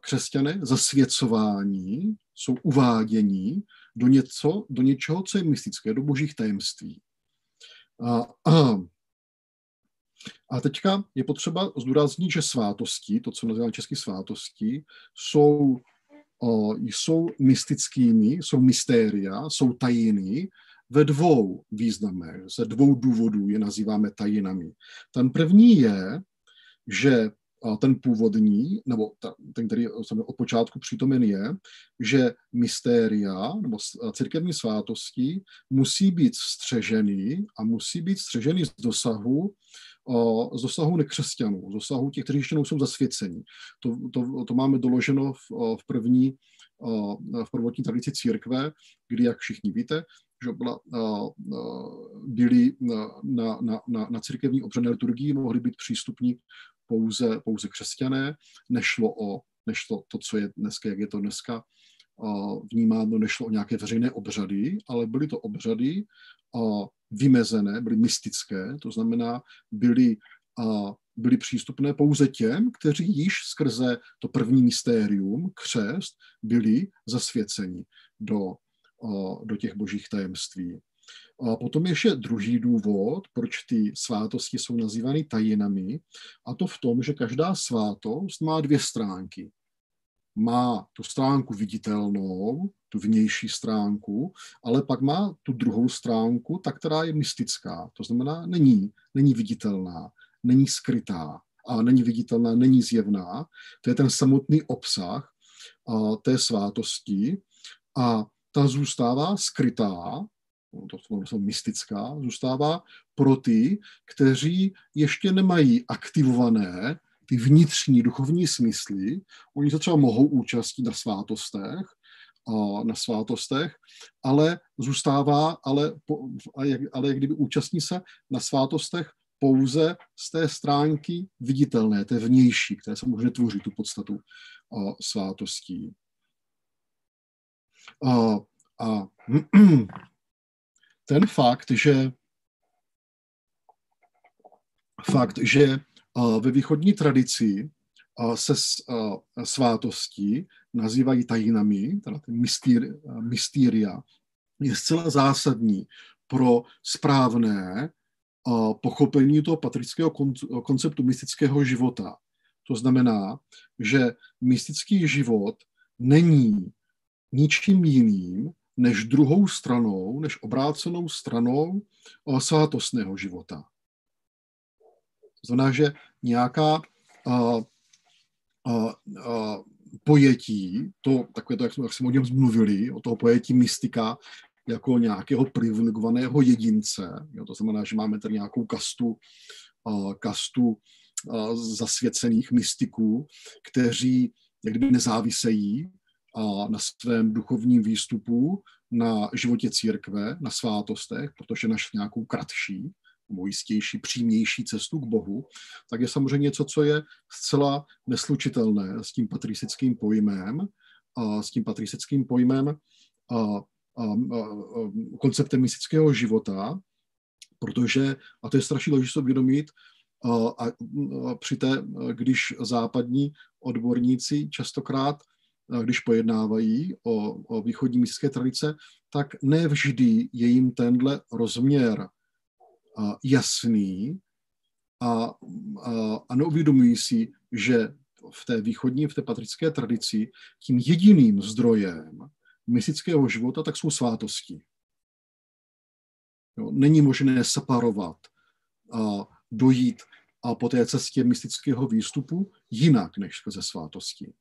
křesťané zasvěcováni, jsou uváděni do, něco, do něčeho, co je mystické, do božích tajemství. A, a, A teďka je potřeba zdůraznit, že svátosti, to, co nazýváme české svátosti, jsou, o, jsou mystickými, jsou mystéria, jsou tajiny ve dvou významech, ze dvou důvodů je nazýváme tajinami. Ten první je, že ten původní, nebo ten, který od počátku přítomen je, že mystéria nebo církevní svátosti musí být střeženy a musí být střeženy z dosahu, z dosahu nekřesťanů, z dosahu těch, kteří ještě nejsou zasvěcení. To, to, to máme doloženo v, v první, v prvotní tradici církve, kdy, jak všichni víte, že byla, byli na, na, na, na církevní obřadné liturgii, mohli být přístupní pouze, pouze křesťané, nešlo o nešlo to, co je dneska, jak je to dneska vnímáno, nešlo o nějaké veřejné obřady, ale byly to obřady vymezené, byly mystické, to znamená, byly, byly přístupné pouze těm, kteří již skrze to první mystérium, křest, byli zasvěceni do, do těch božích tajemství. A potom ještě druhý důvod, proč ty svátosti jsou nazývány tajinami, a to v tom, že každá svátost má dvě stránky. Má tu stránku viditelnou, tu vnější stránku, ale pak má tu druhou stránku, ta, která je mystická. To znamená, není, není viditelná, není skrytá a není viditelná, není zjevná. To je ten samotný obsah a, té svátosti a ta zůstává skrytá, to slovo mystická, zůstává pro ty, kteří ještě nemají aktivované ty vnitřní duchovní smysly. Oni se třeba mohou účastnit na svátostech, na svátostech, ale zůstává, ale, ale jak kdyby účastní se na svátostech pouze z té stránky viditelné, té vnější, které se možná tvoří tu podstatu svátostí. A, a ten fakt, že, fakt, že ve východní tradici se svátosti nazývají tajinami, teda mystíria, je zcela zásadní pro správné pochopení toho patristického konceptu mystického života. To znamená, že mystický život není ničím jiným, než druhou stranou, než obrácenou stranou svátostného života. To znamená, že nějaká a, a, a pojetí, to, takové to, jak jsme, jak jsme o něm mluvili, o toho pojetí mystika jako nějakého privilegovaného jedince, jo, to znamená, že máme tady nějakou kastu, a, kastu a, zasvěcených mystiků, kteří jak kdyby nezávisejí a na svém duchovním výstupu, na životě církve, na svátostech, protože našli nějakou kratší nebo jistější, přímější cestu k Bohu, tak je samozřejmě něco, co je zcela neslučitelné s tím patristickým pojmem a s tím patristickým pojmem a, a, a, a konceptem mystického života, protože, a to je strašně důležité uvědomit, a, a při té, když západní odborníci častokrát, když pojednávají o, o východní mystické tradice, tak ne vždy je jim tenhle rozměr jasný a, a, a neuvědomují si, že v té východní, v té patristické tradici tím jediným zdrojem mystického života tak jsou svátosti. Jo, není možné separovat a dojít a po té cestě mystického výstupu jinak než ze svátosti.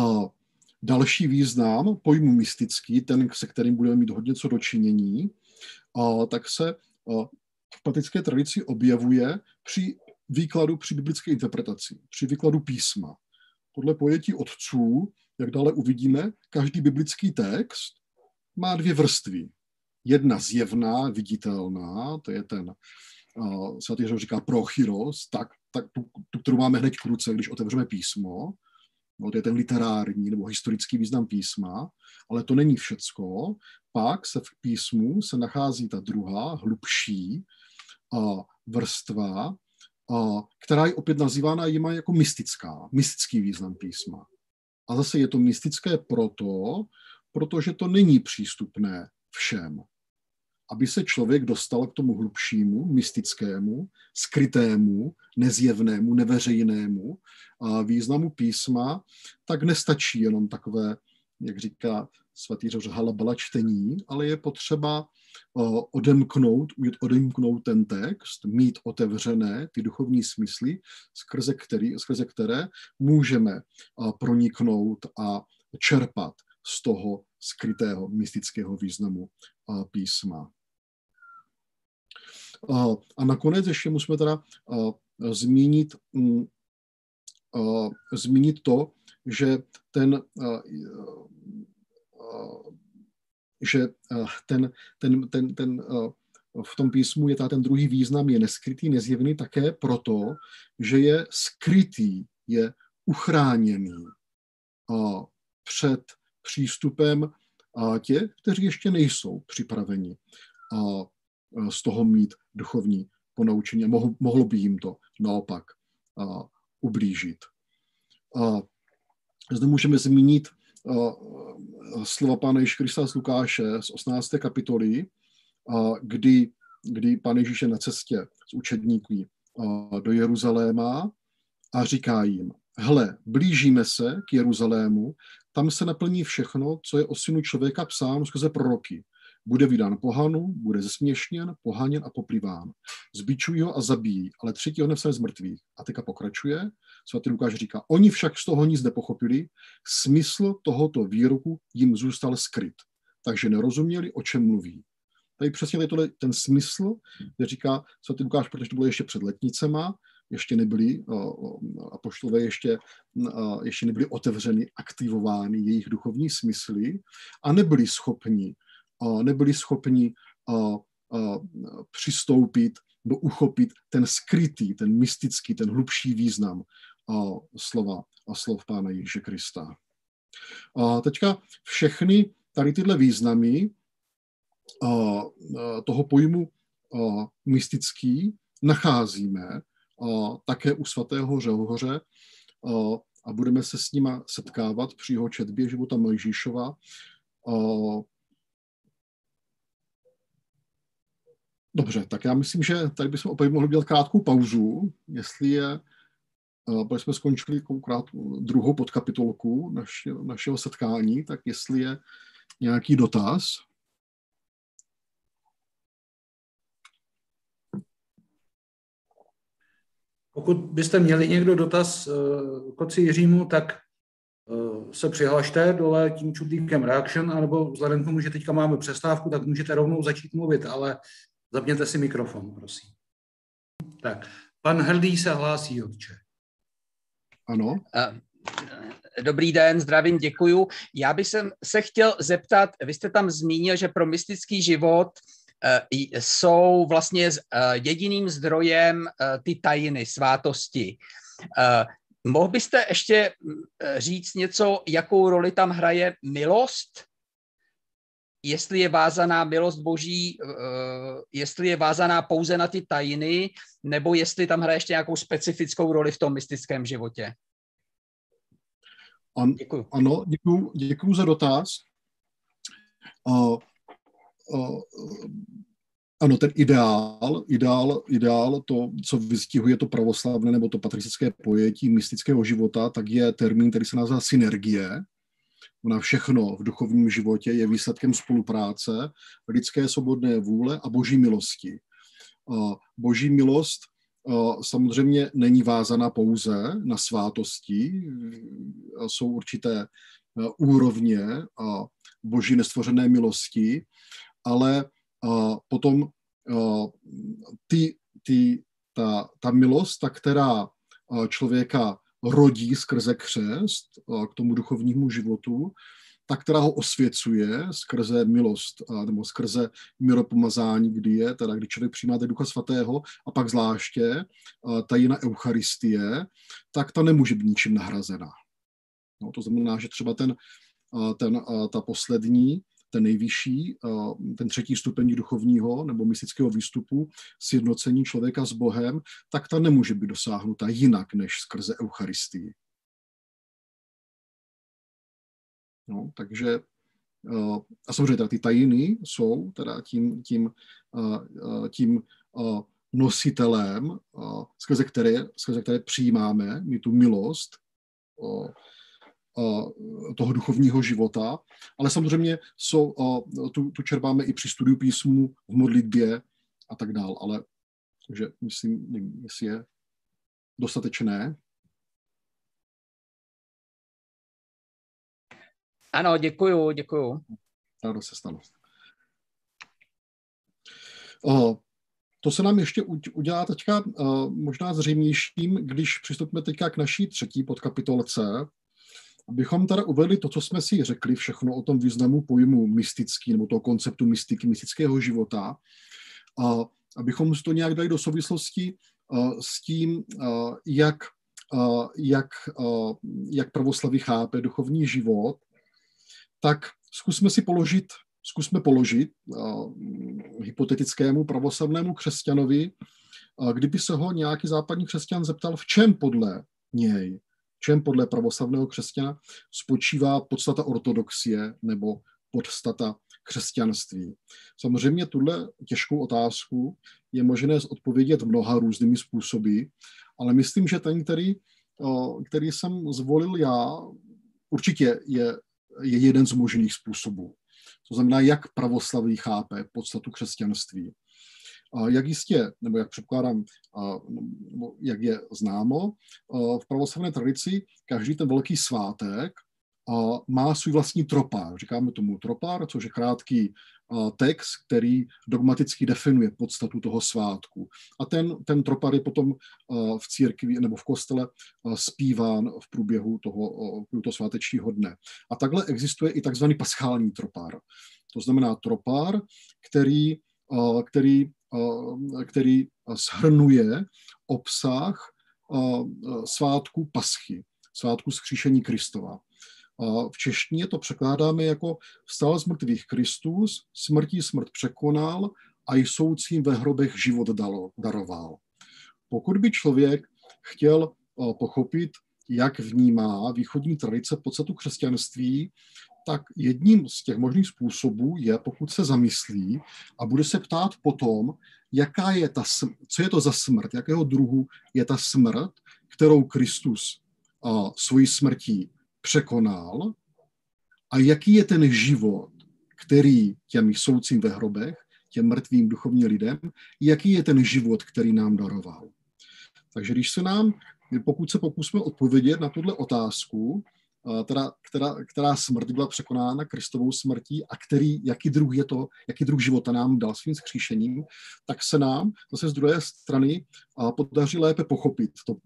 A další význam pojmu mystický, ten, se kterým budeme mít hodně co dočinění, a tak se v patristické tradici objevuje při výkladu, při biblické interpretaci, při výkladu písma. Podle pojetí otců, jak dále uvidíme, každý biblický text má dvě vrstvy. Jedna zjevná, viditelná, to je ten, uh, svatý Řehoř říká prochyros, tak, tak tu, tu, kterou máme hned k ruce, když otevřeme písmo, no, to je ten literární nebo historický význam písma, ale to není všecko. Pak se v písmu se nachází ta druhá, hlubší uh, vrstva, uh, která je opět nazývána jima jako mystická, mystický význam písma. A zase je to mystické proto, protože to není přístupné všem. Aby se člověk dostal k tomu hlubšímu, mystickému, skrytému, nezjevnému, neveřejnému významu písma, tak nestačí jenom takové, jak říká svatý Řehoř, halabala čtení, ale je potřeba odemknout, odemknout ten text, mít otevřené ty duchovní smysly, skrze, který, skrze které můžeme proniknout a čerpat z toho skrytého mystického významu a písma. A, a nakonec ještě musíme teda a, a zmínit, m, a, zmínit to, že ten, a, a, a, že a, ten, ten, ten, ten a, v tom písmu je ta, ten druhý význam je neskrytý, nezjevný také proto, že je skrytý, je uchráněný a, před přístupem a těch, kteří ještě nejsou připraveni a z toho mít duchovní ponaučení. Mohlo by jim to naopak a ublížit. A zde můžeme zmínit a slova Pána Ježíše Krista z Lukáše z osmnácté kapitoly, a kdy, kdy Pán Ježíš je na cestě s učedníky do Jeruzaléma a říká jim: Hle, blížíme se k Jeruzalému, tam se naplní všechno, co je o synu člověka psáno skrze proroky. Bude vydán pohanu, bude zesměšněn, poháněn a popliván. Zbičují ho a zabijí, ale třetího dne vstane z mrtvých. A teďka pokračuje. Svatý Lukáš říká: Oni však z toho nic nepochopili, smysl tohoto výroku jim zůstal skryt, takže nerozuměli, o čem mluví. Tady přesně tady tohle, ten smysl, kde říká svatý Lukáš, protože to bylo ještě před letnicema, ještě nebyli apoštolové, ještě, ještě nebyli otevřeny, aktivovány jejich duchovní smysly a nebyli schopni, nebyli schopni přistoupit nebo uchopit ten skrytý, ten mystický, ten hlubší význam slova a slov Pána Ježíše Krista. A teďka všechny tady tyhle významy toho pojmu mystický nacházíme a také u svatého Řehoře a, a budeme se s nima setkávat při jeho četbě života Mojžíšova. A, dobře, tak já myslím, že tady bychom opět mohli dělat krátkou pauzu, jestli je, protože jsme skončili krátkou druhou podkapitolku naši, našeho setkání, tak jestli je nějaký dotaz. Pokud byste měli někdo dotaz k otci Jiřímu, tak se přihlašte dole tím čudlíkem reaction, anebo vzhledem k tomu, že teďka máme přestávku, tak můžete rovnou začít mluvit, ale zapněte si mikrofon, prosím. Tak, pan Hrdý se hlásí, otče. Ano. Dobrý den, zdravím, děkuju. Já bych se chtěl zeptat, vy jste tam zmínil, že pro mystický život jsou vlastně jediným zdrojem ty tajiny, svátosti. Mohl byste ještě říct něco, jakou roli tam hraje milost? Jestli je vázaná milost Boží, jestli je vázaná pouze na ty tajiny, nebo jestli tam hraje ještě nějakou specifickou roli v tom mystickém životě? An, děkuju. Ano, děkuju, děkuju za dotaz. Uh, uh, ano, ten ideál, ideál, ideál, to, co vystihuje to pravoslavné nebo to patristické pojetí mystického života, tak je termín, který se nazývá synergie. Ona všechno v duchovním životě je výsledkem spolupráce, lidské svobodné vůle a boží milosti. Uh, boží milost samozřejmě není vázaná pouze na svátosti, jsou určité úrovně boží nestvořené milosti, ale potom ty, ty, ta, ta milost, ta, která člověka rodí skrze křest k tomu duchovnímu životu, ta, která ho osvěcuje skrze milost, nebo skrze miropomazání, kdy je, teda když člověk přijímá Ducha Svatého, a pak zvláště tajina Eucharistie, tak ta nemůže být ničím nahrazena. No, to znamená, že třeba ten, ten, ta poslední, ten nejvyšší, ten třetí stupeň duchovního nebo mystického výstupu, sjednocení člověka s Bohem, tak ta nemůže být dosáhnuta jinak než skrze Eucharistii. No, takže a samozřejmě teda ty tajiny jsou teda tím, tím, tím nositelem, skrze které, skrze které přijímáme my tu milost toho duchovního života, ale samozřejmě jsou, tu, tu čerpáme i při studiu písmu, v modlitbě a tak dál, ale takže myslím, nevím, jestli je dostatečné. Ano, děkuju, děkuju. Rádo se stalo. To se nám ještě udělá teďka možná zřejmějším, když přistupme teďka k naší třetí podkapitolce, abychom teda uvedli to, co jsme si řekli, všechno o tom významu pojmu mystický, nebo toho konceptu mystiky, mystického života, abychom to nějak dali do souvislosti s tím, jak, jak, jak pravoslaví chápe duchovní život, tak zkusme si položit, zkusme položit uh, hypotetickému pravoslavnému křesťanovi, uh, kdyby se ho nějaký západní křesťan zeptal, v čem podle něj, v čem podle pravoslavného křesťana spočívá podstata ortodoxie nebo podstata křesťanství. Samozřejmě tuhle těžkou otázku je možné odpovědět mnoha různými způsoby, ale myslím, že ten, který, uh, který jsem zvolil já, určitě je je jeden z možných způsobů. To znamená, jak pravoslaví chápe podstatu křesťanství. Jak jistě, nebo jak předpokládám, nebo jak je známo, v pravoslavné tradici každý ten velký svátek má svůj vlastní tropár. Říkáme tomu tropár, což je krátký text, který dogmaticky definuje podstatu toho svátku. A ten, ten tropár je potom v církvi nebo v kostele zpíván v průběhu toho, toho svátečního dne. A takhle existuje i takzvaný paschální tropár. To znamená tropár, který, který, který shrnuje obsah svátku paschy, svátku zkříšení Kristova. V češtině to překládáme jako vstal z mrtvých Kristus, smrtí smrt překonal a jsoucím ve hrobech život dalo, daroval. Pokud by člověk chtěl pochopit, jak vnímá východní tradice podstatu křesťanství, tak jedním z těch možných způsobů je, pokud se zamyslí a bude se ptát potom, jaká je ta, co je to za smrt, jakého druhu je ta smrt, kterou Kristus svojí smrtí překonal, a jaký je ten život, který těm jsoucím ve hrobech, těm mrtvým duchovním lidem, jaký je ten život, který nám daroval. Takže když se nám, pokud se pokusíme odpovědět na tuhle otázku, teda, která, která smrt byla překonána Kristovou smrtí a který, jaký druh je to, jaký druh života nám dal svým zkříšením, tak se nám zase z druhé strany podaří lépe pochopit to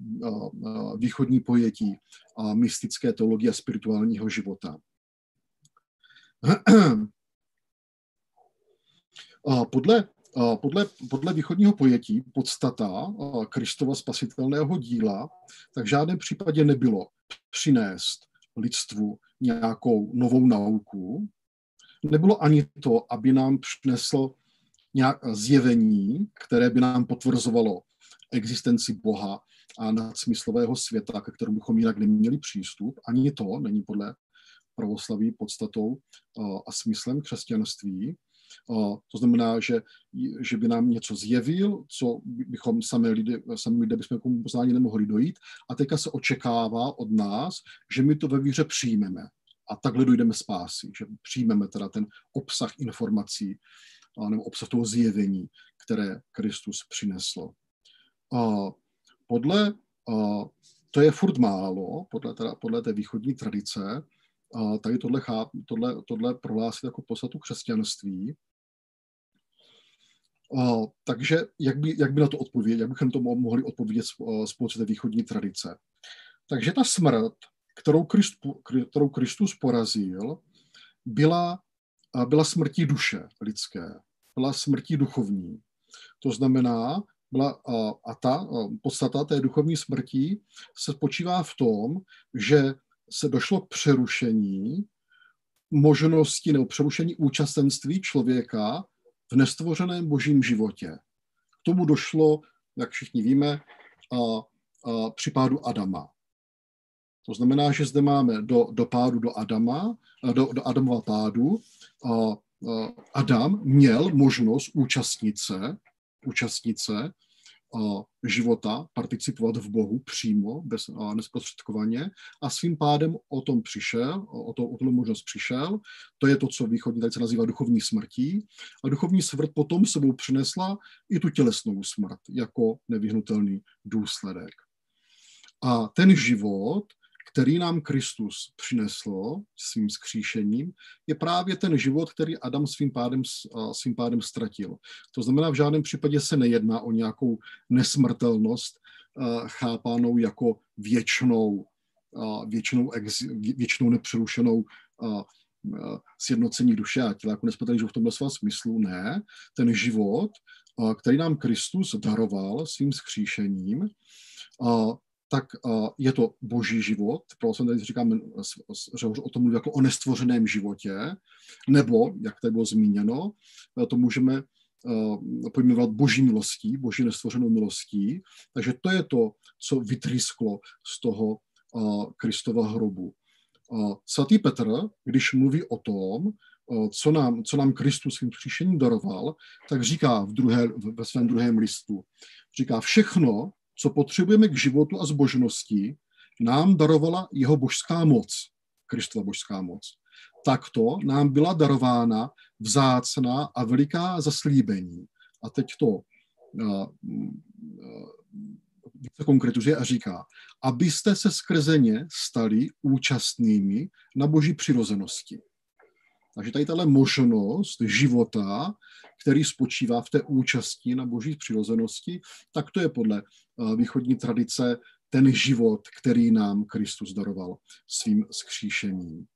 východní pojetí mystické teologie a spirituálního života. Podle, podle, podle východního pojetí podstata Kristova spasitelného díla tak v žádném případě nebylo přinést lidstvu nějakou novou nauku, nebylo ani to, aby nám přinesl nějak zjevení, které by nám potvrzovalo existenci Boha a nadsmyslového světa, ke kterému bychom jinak neměli přístup. Ani to není podle pravoslaví podstatou a smyslem křesťanství. To znamená, že, že by nám něco zjevil, co bychom sami lidé, sami lidé bychom komu poznání nemohli dojít, a teďka se očekává od nás, že my to ve víře přijmeme a takhle dojdeme spásy, že přijmeme teda ten obsah informací nebo obsah toho zjevení, které Kristus přinesl. Podle, to je furt málo, podle, teda, podle té východní tradice, tady tohle, tohle, tohle prohlásit jako podstatu křesťanství. Takže jak by, jak by na to odpovědět, jak bychom to mohli odpovědět spolu té východní tradice. Takže ta smrt, kterou, Krist, kterou Kristus porazil, byla, byla smrtí duše lidské, byla smrtí duchovní. To znamená, byla, a ta podstata té duchovní smrti se spočívá v tom, že se došlo k přerušení možnosti nebo přerušení účastenství člověka v nestvořeném božím životě. K tomu došlo, jak všichni víme, a, a při pádu Adama. To znamená, že zde máme do, do pádu do Adama, do, do Adamova pádu, a, a Adam měl možnost účastnit se, účastnit se života, participovat v Bohu přímo, bez, a nesprostředkovaně, a svým pádem o tom přišel, o tom, o tom možnost přišel, to je to, co východní tradice nazývá duchovní smrtí, a duchovní smrt potom sebou přinesla i tu tělesnou smrt jako nevyhnutelný důsledek. A ten život, který nám Kristus přinesl svým zkříšením, je právě ten život, který Adam svým pádem, svým pádem ztratil. To znamená, v žádném případě se nejedná o nějakou nesmrtelnost chápanou jako věčnou, věčnou, věčnou nepřerušenou sjednocení duše a těla, jako nesmrtelný život v tomhle svém smyslu. Ne, ten život, který nám Kristus daroval svým zkříšením, tak je to boží život, proto jsem tady říkám, že o tom mluví jako o nestvořeném životě, nebo, jak tady bylo zmíněno, to můžeme pojmenovat boží milostí, boží nestvořenou milostí, takže to je to, co vytrysklo z toho Kristova hrobu. Svatý Petr, když mluví o tom, co nám, co nám Kristus svým vzkříšením daroval, tak říká v druhé, ve svém druhém listu, říká všechno, co potřebujeme k životu a zbožnosti, nám darovala jeho božská moc, Kristova božská moc. Takto nám byla darována vzácná a veliká zaslíbení. A teď to uh, uh, konkretizuje a říká, abyste se skrze ně stali účastnými na boží přirozenosti. Takže tady tato možnost života, který spočívá v té účasti na boží přirozenosti, tak to je podle východní tradice ten život, který nám Kristus daroval svým zkříšením.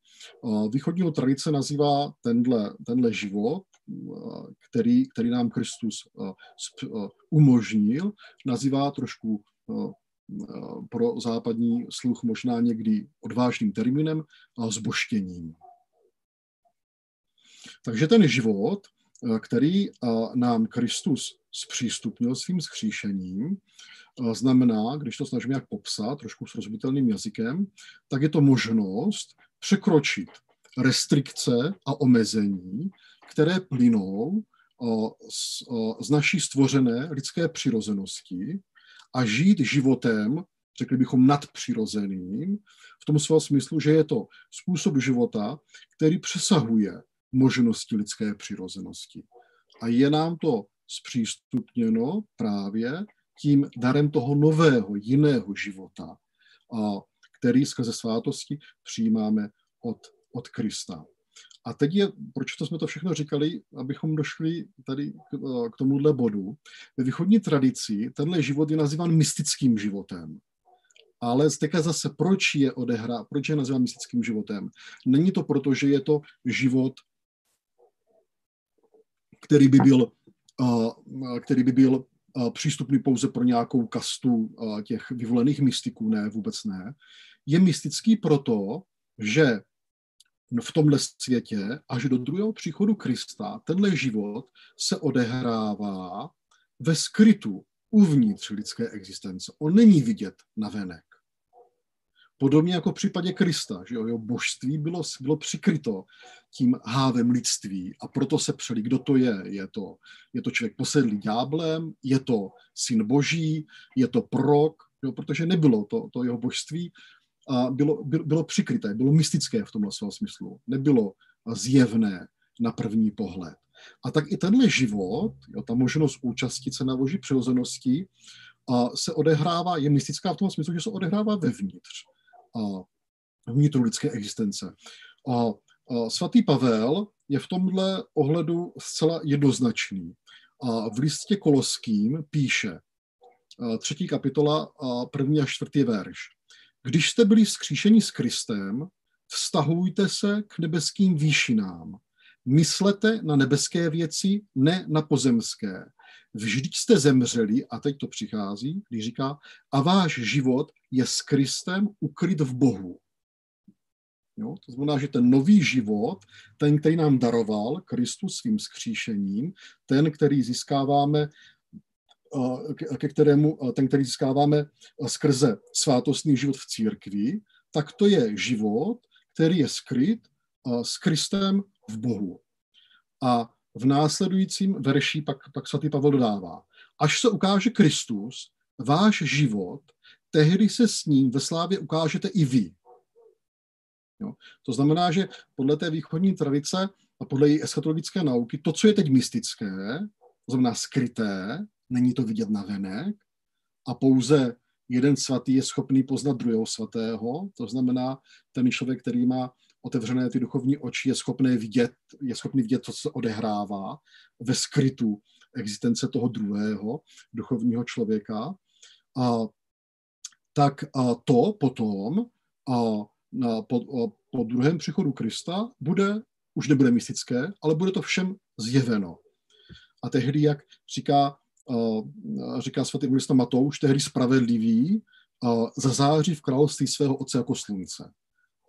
Východní tradice nazývá tenhle, tenhle život, který, který nám Kristus umožnil, nazývá trošku pro západní sluch možná někdy odvážným termínem zbožštěním. Takže ten život, který nám Kristus zpřístupnil svým zkříšením, znamená, když to snažíme jak popsat, trošku srozumitelným jazykem, tak je to možnost překročit restrikce a omezení, které plynou z, z naší stvořené lidské přirozenosti a žít životem, řekli bychom nadpřirozeným, v tom svém smyslu, že je to způsob života, který přesahuje možnosti lidské přirozenosti. A je nám to zpřístupněno právě tím darem toho nového, jiného života, který skrze svátosti přijímáme od, od Krista. A teď je, proč to jsme to všechno říkali, abychom došli tady k tomuhle bodu. Ve východní tradici tenhle život je nazýván mystickým životem. Ale teďka zase, proč je odehrá, proč je nazýván mystickým životem? Není to proto, že je to život který by byl, který by byl přístupný pouze pro nějakou kastu těch vyvolených mystiků, ne, vůbec ne, je mystický proto, že v tomhle světě až do druhého příchodu Krista tenhle život se odehrává ve skrytu uvnitř lidské existence. On není vidět navenek. Podobně jako v případě Krista, že jeho božství bylo, bylo přikryto tím hávem lidství a proto se přeli, kdo to je. Je to, je to člověk posedlý ďáblem, je to syn boží, je to prorok, jo, protože nebylo to, to jeho božství, a bylo, bylo, bylo přikryté, bylo mystické v tomhle svém smyslu, nebylo zjevné na první pohled. A tak i tenhle život, jo, ta možnost účastnit se na boží přirozenosti, se odehrává, je mystická v tom smyslu, že se odehrává vevnitř, vnitru lidské existence. A svatý Pavel je v tomhle ohledu zcela jednoznačný. A v listě Koloským píše, třetí kapitola, první a čtvrtý verš. Když jste byli vzkříšeni s Kristem, vztahujte se k nebeským výšinám. Myslete na nebeské věci, ne na pozemské. Vždyť jste zemřeli, a teď to přichází, když říká, a váš život je s Kristem ukryt v Bohu. Jo? To znamená, že ten nový život, ten, který nám daroval Kristus svým vzkříšením, ten, který získáváme, ke kterému, ten, který získáváme skrze svátostný život v církvi, tak to je život, který je skryt s Kristem v Bohu. A v následujícím verši pak, pak svatý Pavel dodává. Až se ukáže Kristus, váš život, tehdy se s ním ve slávě ukážete i vy. Jo? To znamená, že podle té východní tradice a podle její eschatologické nauky, to, co je teď mystické, to znamená skryté, není to vidět navenek a pouze jeden svatý je schopný poznat druhého svatého, to znamená ten člověk, který má otevřené ty duchovní oči, je schopný vidět, je schopný vidět, co se odehrává ve skrytu existence toho druhého duchovního člověka. A, tak a to potom a, na, po, a, po druhém příchodu Krista bude, už nebude mystické, ale bude to všem zjeveno. A tehdy, jak říká, a, říká svatý evangelista Matouš, tehdy spravedlivý a, zazáří v království svého otce jako slunce.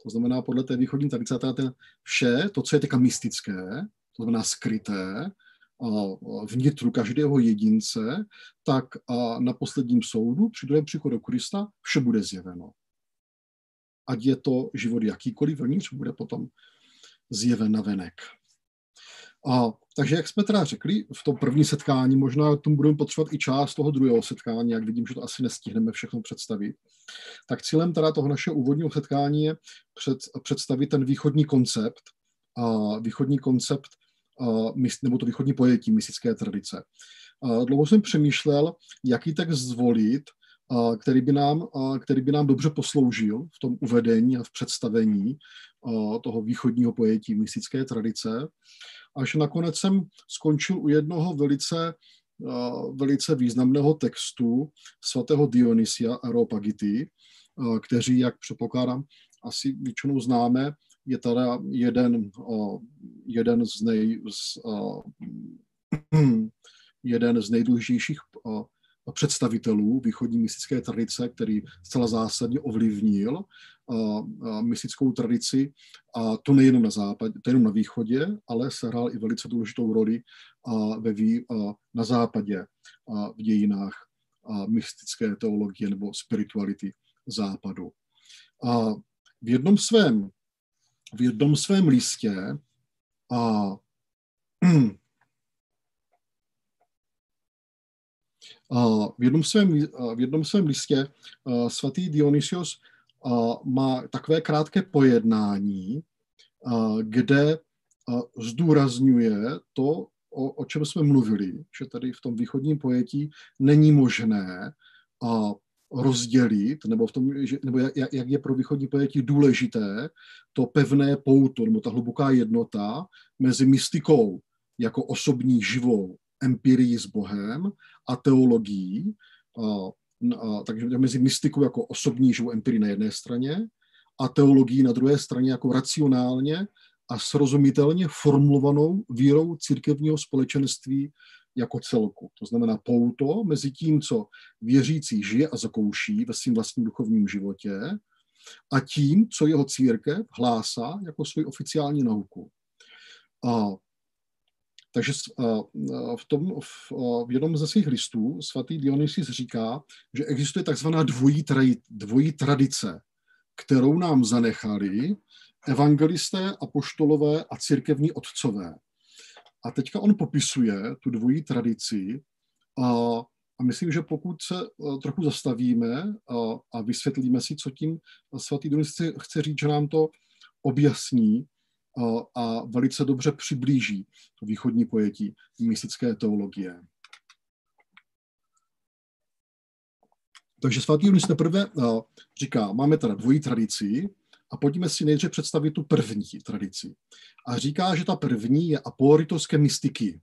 To znamená, podle té východní tradice, vše, to, co je teďka mystické, to znamená skryté, vnitru každého jedince, tak na posledním soudu, při druhém příchodu Krista, vše bude zjeveno. Ať je to život jakýkoliv, vnitř bude potom zjeven navenek. A, takže, jak jsme teda řekli, v tom prvním setkání, možná tomu budeme potřebovat i část toho druhého setkání, jak vidím, že to asi nestihneme všechno představit, tak cílem teda toho našeho úvodního setkání je před, představit ten východní koncept, a, východní koncept a, nebo to východní pojetí mystické tradice. A, dlouho jsem přemýšlel, jaký text zvolit, a, který, by nám, a, který by nám dobře posloužil v tom uvedení a v představení a, toho východního pojetí mystické tradice, až nakonec jsem skončil u jednoho velice, velice významného textu svatého Dionysia Areopagity, kteří, jak předpokládám, asi většinou známe, je teda jeden, jeden, z, nej, z, jeden z nejdůležitějších představitelů východní mystické tradice, který zcela zásadně ovlivnil mystickou tradici, a to nejenom na západě, to jenom na východě, ale sehrál i velice důležitou roli ve na západě v dějinách mystické teologie nebo spirituality západu. A v jednom svém v jednom svém listě a V jednom svém, v jednom svém listě svatý Dionysios má takové krátké pojednání, kde zdůrazňuje to, o, o čem jsme mluvili, že tady v tom východním pojetí není možné rozdělit, nebo, v tom, nebo jak, jak je pro východní pojetí důležité to pevné pouto, nebo ta hluboká jednota mezi mystikou jako osobní živou empirii s Bohem a teologií, a, a, takže mezi mystikou jako osobní živou empirii na jedné straně a teologií na druhé straně jako racionálně a srozumitelně formulovanou vírou církevního společenství jako celku. To znamená pouto mezi tím, co věřící žije a zakouší ve svém vlastním duchovním životě, a tím, co jeho církev hlásá jako svou oficiální nauku. A, takže a, v, tom, v, v jednom ze svých listů svatý Dionysios říká, že existuje takzvaná dvojí, traj, dvojí tradice, kterou nám zanechali evangelisté, apoštolové a církevní otcové. A teďka on popisuje tu dvojí tradici a, a myslím, že pokud se trochu zastavíme a, a vysvětlíme si, co tím svatý Dionysios chce říct, že nám to objasní a, a velice dobře přiblíží to východní pojetí mystické teologie. Takže svatý Dionysios teprve říká, máme teda dvojí tradici, a pojďme si nejdřív představit tu první tradici. A říká, že ta první je aporytovské mystiky.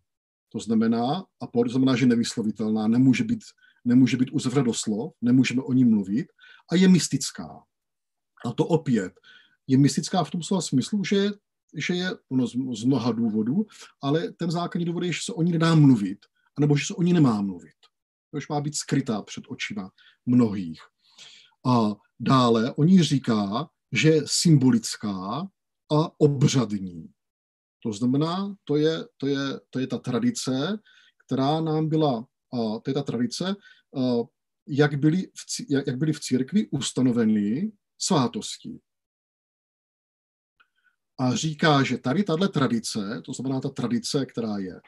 To znamená, aporytos znamená, že je nevyslovitelná, nemůže být, nemůže být uzavřena do slov, nemůžeme o ní mluvit, a je mystická. A to opět je mystická v tom slova smyslu, že, že je ono z, z mnoha důvodů, ale ten základní důvod je, že se o ní nedá mluvit, anebo že se o ní nemá mluvit. To už má být skrytá před očima mnohých. A dále o ní říká, že je symbolická a obřadní. To znamená, to je, to je, to je ta tradice, která nám byla, to je ta tradice, jak byly v, jak byly v církvi ustanoveny svátosti. A říká, že tady tato tradice, to znamená ta tradice, která je,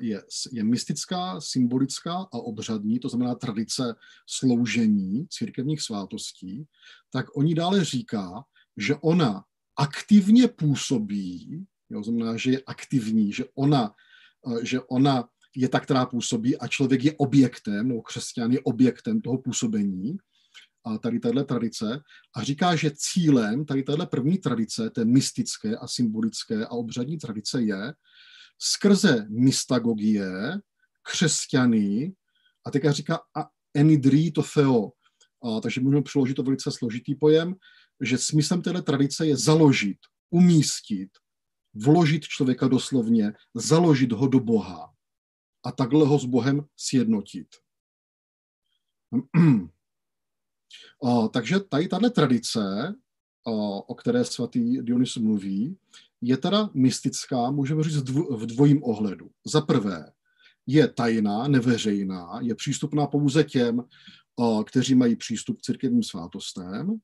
je, je mystická, symbolická a obřadní, to znamená tradice sloužení církevních svátostí, tak oni dále říká, že ona aktivně působí, jo, znamená, že je aktivní, že ona, že ona je ta, která působí a člověk je objektem, nebo křesťan je objektem toho působení, a tady tato tradice, a říká, že cílem tady tato první tradice, té mystické a symbolické a obřadní tradice je skrze mystagogie, křesťany, a teďka říká enidrí to theo, a, takže můžeme přeložit to velice složitý pojem, že smyslem této tradice je založit, umístit, vložit člověka doslovně, založit ho do Boha a takhle ho s Bohem sjednotit. O, takže tady tato tradice, o, o které svatý Dionysios mluví, je teda mystická, můžeme říct dvo, v dvojím ohledu. Za prvé, je tajná, neveřejná, je přístupná pouze těm, o, kteří mají přístup k církevním svátostem,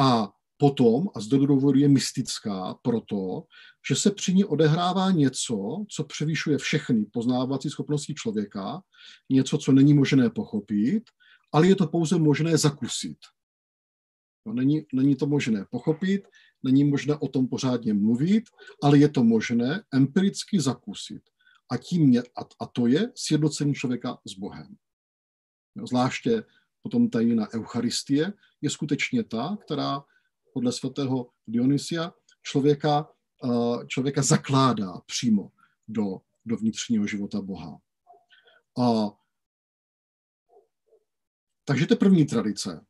a potom, a zde důvodu je mystická proto, že se při ní odehrává něco, co převyšuje všechny poznávací schopnosti člověka, něco, co není možné pochopit, ale je to pouze možné zakusit. No, není, není to možné pochopit, není možné o tom pořádně mluvit, ale je to možné empiricky zakusit. A, tím je, a, a to je sjednocení člověka s Bohem. No, zvláště potom tajemná Eucharistie je skutečně ta, která podle svatého Dionysia člověka, člověka zakládá přímo do, do vnitřního života Boha. A takže to je první tradice,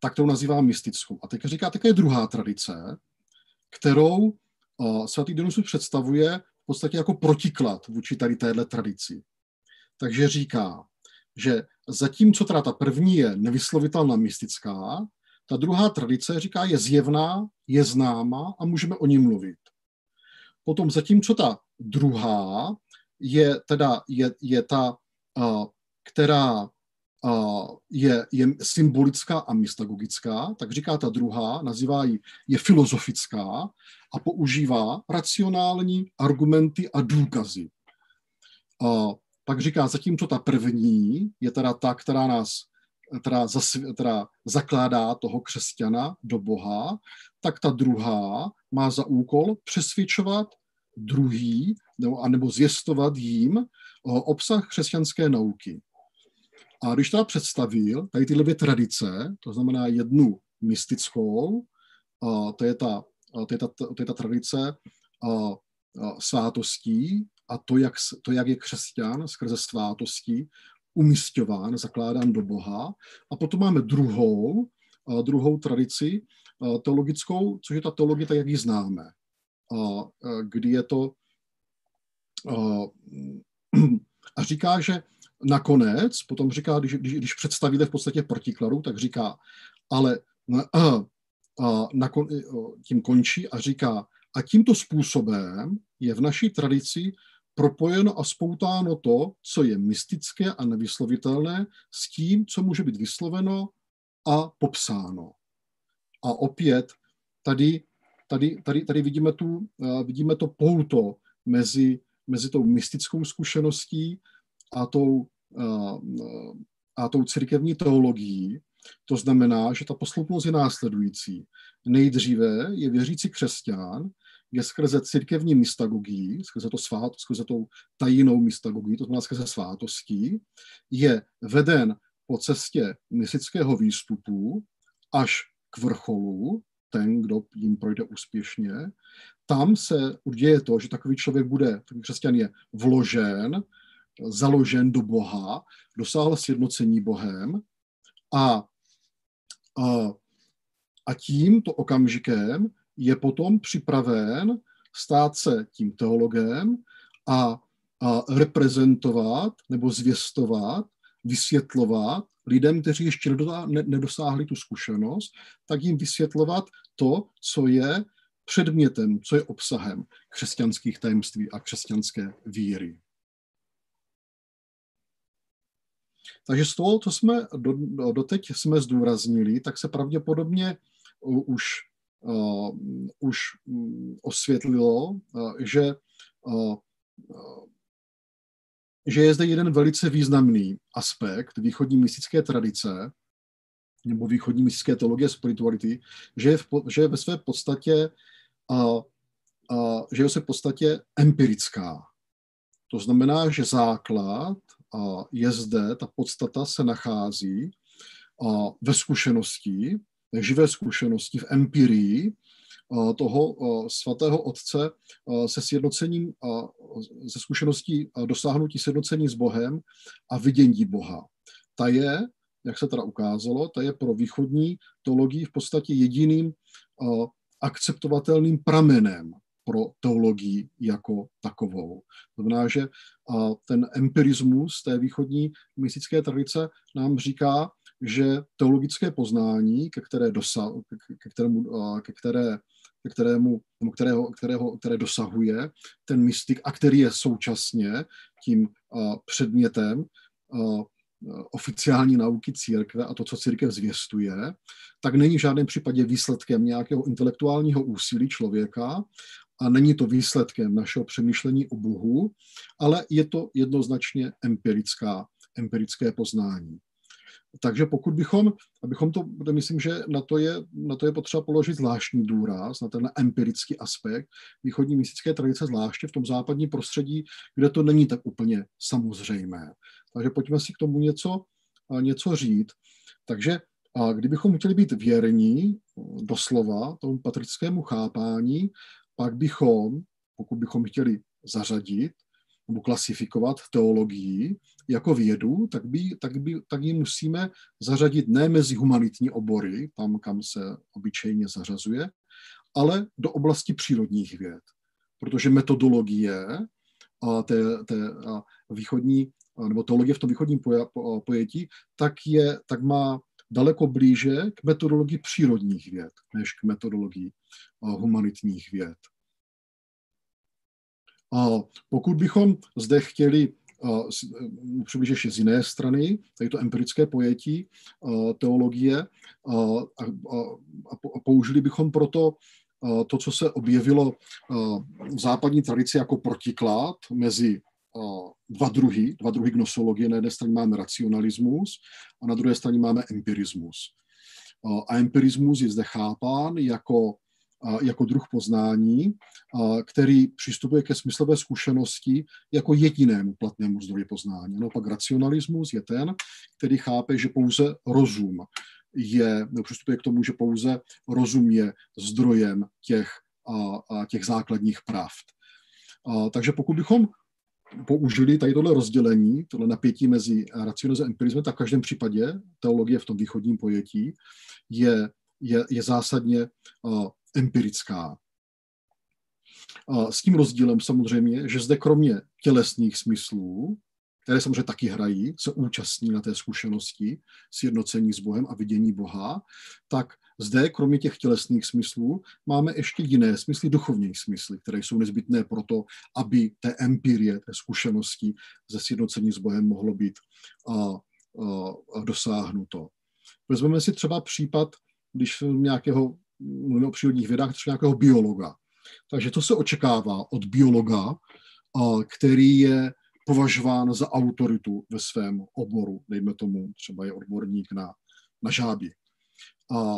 tak to nazývá mystickou. A teď říká, také je druhá tradice, kterou uh, svatý Dionysius představuje v podstatě jako protiklad vůči tady téhle tradici. Takže říká, že zatímco teda ta první je nevyslovitelná mystická, ta druhá tradice, říká, je zjevná, je známá a můžeme o ní mluvit. Potom zatímco ta druhá je teda je, je ta, uh, která Je, je symbolická a mystagogická, tak říká ta druhá, nazývá ji, je filozofická a používá racionální argumenty a důkazy. A pak říká, zatímco ta první je teda ta, která nás která zas, která zakládá toho křesťana do Boha, tak ta druhá má za úkol přesvědčovat druhý nebo, anebo zvěstovat jim o obsah křesťanské nauky. A když teda představil tady tyhle dvě tradice, to znamená jednu mystickou, a to, je ta, a to, je ta, to je ta tradice a, a svátostí a to jak, to, jak je křesťan skrze svátosti umisťován, zakládán do Boha. A potom máme druhou, a druhou tradici a teologickou, což je ta teologie, tak jak ji známe. a kdy je to a říká, že nakonec, potom říká, když, když, když představíte v podstatě protikladu, tak říká, ale a, a, nakon, tím končí a říká, a tímto způsobem je v naší tradici propojeno a spoutáno to, co je mystické a nevyslovitelné s tím, co může být vysloveno a popsáno. A opět tady, tady, tady, tady vidíme, tu, vidíme to pouto mezi, mezi tou mystickou zkušeností a tou, a tou církevní teologií. To znamená, že ta posloupnost je následující. Nejdříve je věřící křesťan, je skrze církevní mystagogii, skrze to svát, skrze tou tajnou mystagogii, to znamená skrze svátostí, je veden po cestě mystického výstupu až k vrcholu, ten, kdo jim projde úspěšně. Tam se uděje to, že takový člověk bude, takový křesťan je vložen, založen do Boha, dosáhl sjednocení Bohem a, a, a tímto okamžikem je potom připraven stát se tím teologem a, a reprezentovat nebo zvěstovat, vysvětlovat lidem, kteří ještě nedosáhli tu zkušenost, tak jim vysvětlovat to, co je předmětem, co je obsahem křesťanských tajemství a křesťanské víry. Takže z toho, co jsme do, doteď jsme zdůraznili, tak se pravděpodobně už, uh, už osvětlilo, uh, že, uh, že je zde jeden velice významný aspekt východní mystické tradice nebo východní mystické teologie spirituality, že je, v, že je ve své podstatě, uh, uh, že je ve své podstatě empirická. To znamená, že základ je zde, ta podstata se nachází ve zkušenosti, živé zkušenosti, v empirii toho svatého otce se sjednocením, se zkušeností dosáhnutí sjednocení s Bohem a vidění Boha. Ta je, jak se teda ukázalo, ta je pro východní teologii v podstatě jediným akceptovatelným pramenem pro teologii jako takovou. To znamená, že ten empirismus té východní mystické tradice nám říká, že teologické poznání, ke, které dosa, ke, kterému, ke, které, ke kterému, kterého, kterého, které dosahuje ten mystik a který je současně tím předmětem oficiální nauky církve a to, co církev zvěstuje, tak není v žádném případě výsledkem nějakého intelektuálního úsilí člověka, a není to výsledkem našeho přemýšlení o Bohu, ale je to jednoznačně empirická, empirické poznání. Takže pokud bychom, abychom to, myslím, že na to je, na to je potřeba položit zvláštní důraz, na ten empirický aspekt východní mystické tradice, zvláště v tom západním prostředí, kde to není tak úplně samozřejmé. Takže pojďme si k tomu něco, něco říct. Takže kdybychom chtěli být věrní doslova tomu patrickému chápání, pak bychom, pokud bychom chtěli zařadit nebo klasifikovat teologii jako vědu, tak, by, tak, by, tak ji musíme zařadit ne mezi humanitní obory, tam, kam se obyčejně zařazuje, ale do oblasti přírodních věd. Protože metodologie a té, té a východní, nebo teologie v tom východním pojetí, tak, je, tak má daleko blíže k metodologii přírodních věd, než k metodologii humanitních věd. A pokud bychom zde chtěli přibližit ještě z jiné strany, tady to empirické pojetí teologie, a, a, a použili bychom proto to, co se objevilo v západní tradici jako protiklad mezi dva druhy, dva druhy gnosologie. Na jedné straně máme racionalismus a na druhé straně máme empirismus. A empirismus je zde chápán jako, jako druh poznání, který přistupuje ke smyslové zkušenosti jako jedinému platnému zdroji poznání. No pak racionalismus je ten, který chápe, že pouze rozum je, no přistupuje k tomu, že pouze rozum je zdrojem těch, těch základních pravd. Takže pokud bychom použili tady tohle rozdělení, tohle napětí mezi racionalismem a empirismem, tak v každém případě teologie v tom východním pojetí je, je, je zásadně uh, empirická. A s tím rozdílem samozřejmě, že zde kromě tělesných smyslů, které samozřejmě taky hrají, se účastní na té zkušenosti sjednocení s Bohem a vidění Boha, tak zde, kromě těch tělesných smyslů, máme ještě jiné smysly, duchovní smysly, které jsou nezbytné pro to, aby té empirie, té zkušenosti ze sjednocení s Bohem mohlo být a, a, a dosáhnuto. Vezmeme si třeba případ, když nějakého, mluvíme o přírodních vědách, třeba nějakého biologa. Takže to se očekává od biologa, který je považován za autoritu ve svém oboru, dejme tomu, třeba je odborník na, na žáby. A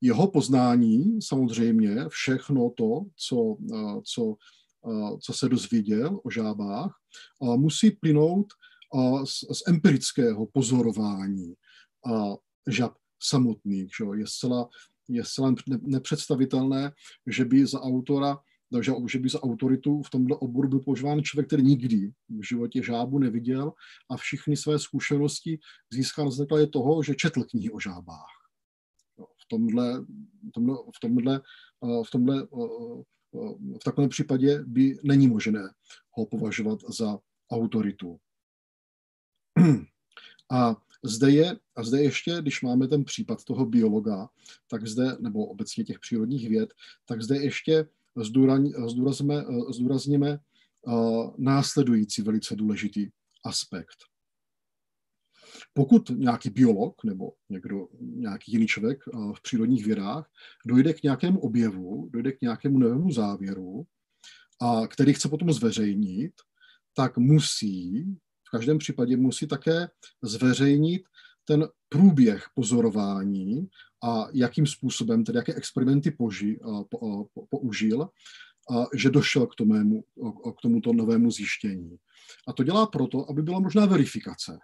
jeho poznání, samozřejmě všechno to, co, co, co se dozvěděl o žábách, musí plynout z, z empirického pozorování žab samotných. Že? Je zcela, je zcela nepředstavitelné, že by za autora Takže že by za autoritu v tomto oboru byl používán člověk, který nikdy v životě žábu neviděl a všechny své zkušenosti získal z základě toho, že četl knihy o žábách. V tomhle, v tomhle, v tomhle, v takovém případě by není možné ho považovat za autoritu. A Zde je, a zde ještě, když máme ten případ toho biologa, tak zde, nebo obecně těch přírodních věd, tak zde ještě zdůrazněme, zdůrazněme následující velice důležitý aspekt. Pokud nějaký biolog nebo někdo, nějaký jiný člověk v přírodních vědách dojde k nějakému objevu, dojde k nějakému novému závěru, a který chce potom zveřejnit, tak musí, v každém případě musí také zveřejnit ten průběh pozorování a jakým způsobem, tedy jaké experimenty poži, po, po, použil, a že došel k, tomu, k tomuto novému zjištění. A to dělá proto, aby byla možná verifikace.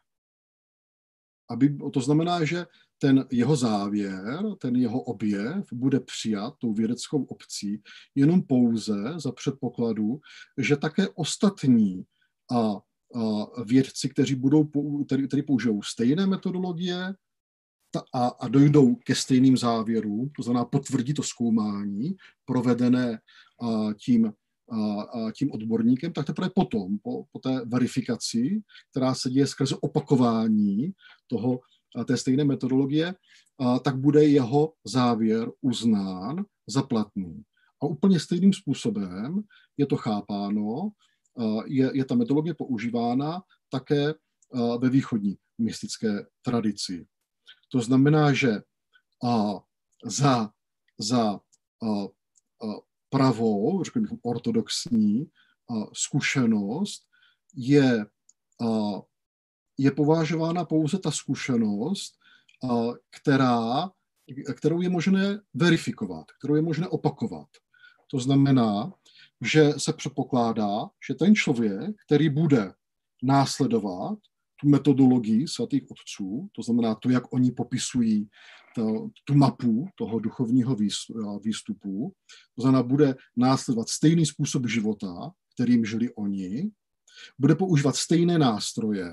Aby, to znamená, že ten jeho závěr, ten jeho objev bude přijat tou vědeckou obcí jenom pouze za předpokladu, že také ostatní a vědci, kteří budou, který, který použijou stejné metodologie a, a dojdou ke stejným závěrům, to znamená potvrdí to zkoumání provedené tím, tím odborníkem, tak teprve potom, po, po té verifikaci, která se děje skrze opakování toho, té stejné metodologie, tak bude jeho závěr uznán za platný. A úplně stejným způsobem je to chápáno, Je, je ta metodologie používána také ve východní mystické tradici. To znamená, že za, za pravou, řekl bych ortodoxní zkušenost je, je považována pouze ta zkušenost, která, kterou je možné verifikovat, kterou je možné opakovat. To znamená, že se předpokládá, že ten člověk, který bude následovat tu metodologii svatých otců, to znamená to, jak oni popisují to, tu mapu toho duchovního výstupu, to znamená, bude následovat stejný způsob života, kterým žili oni, bude používat stejné nástroje,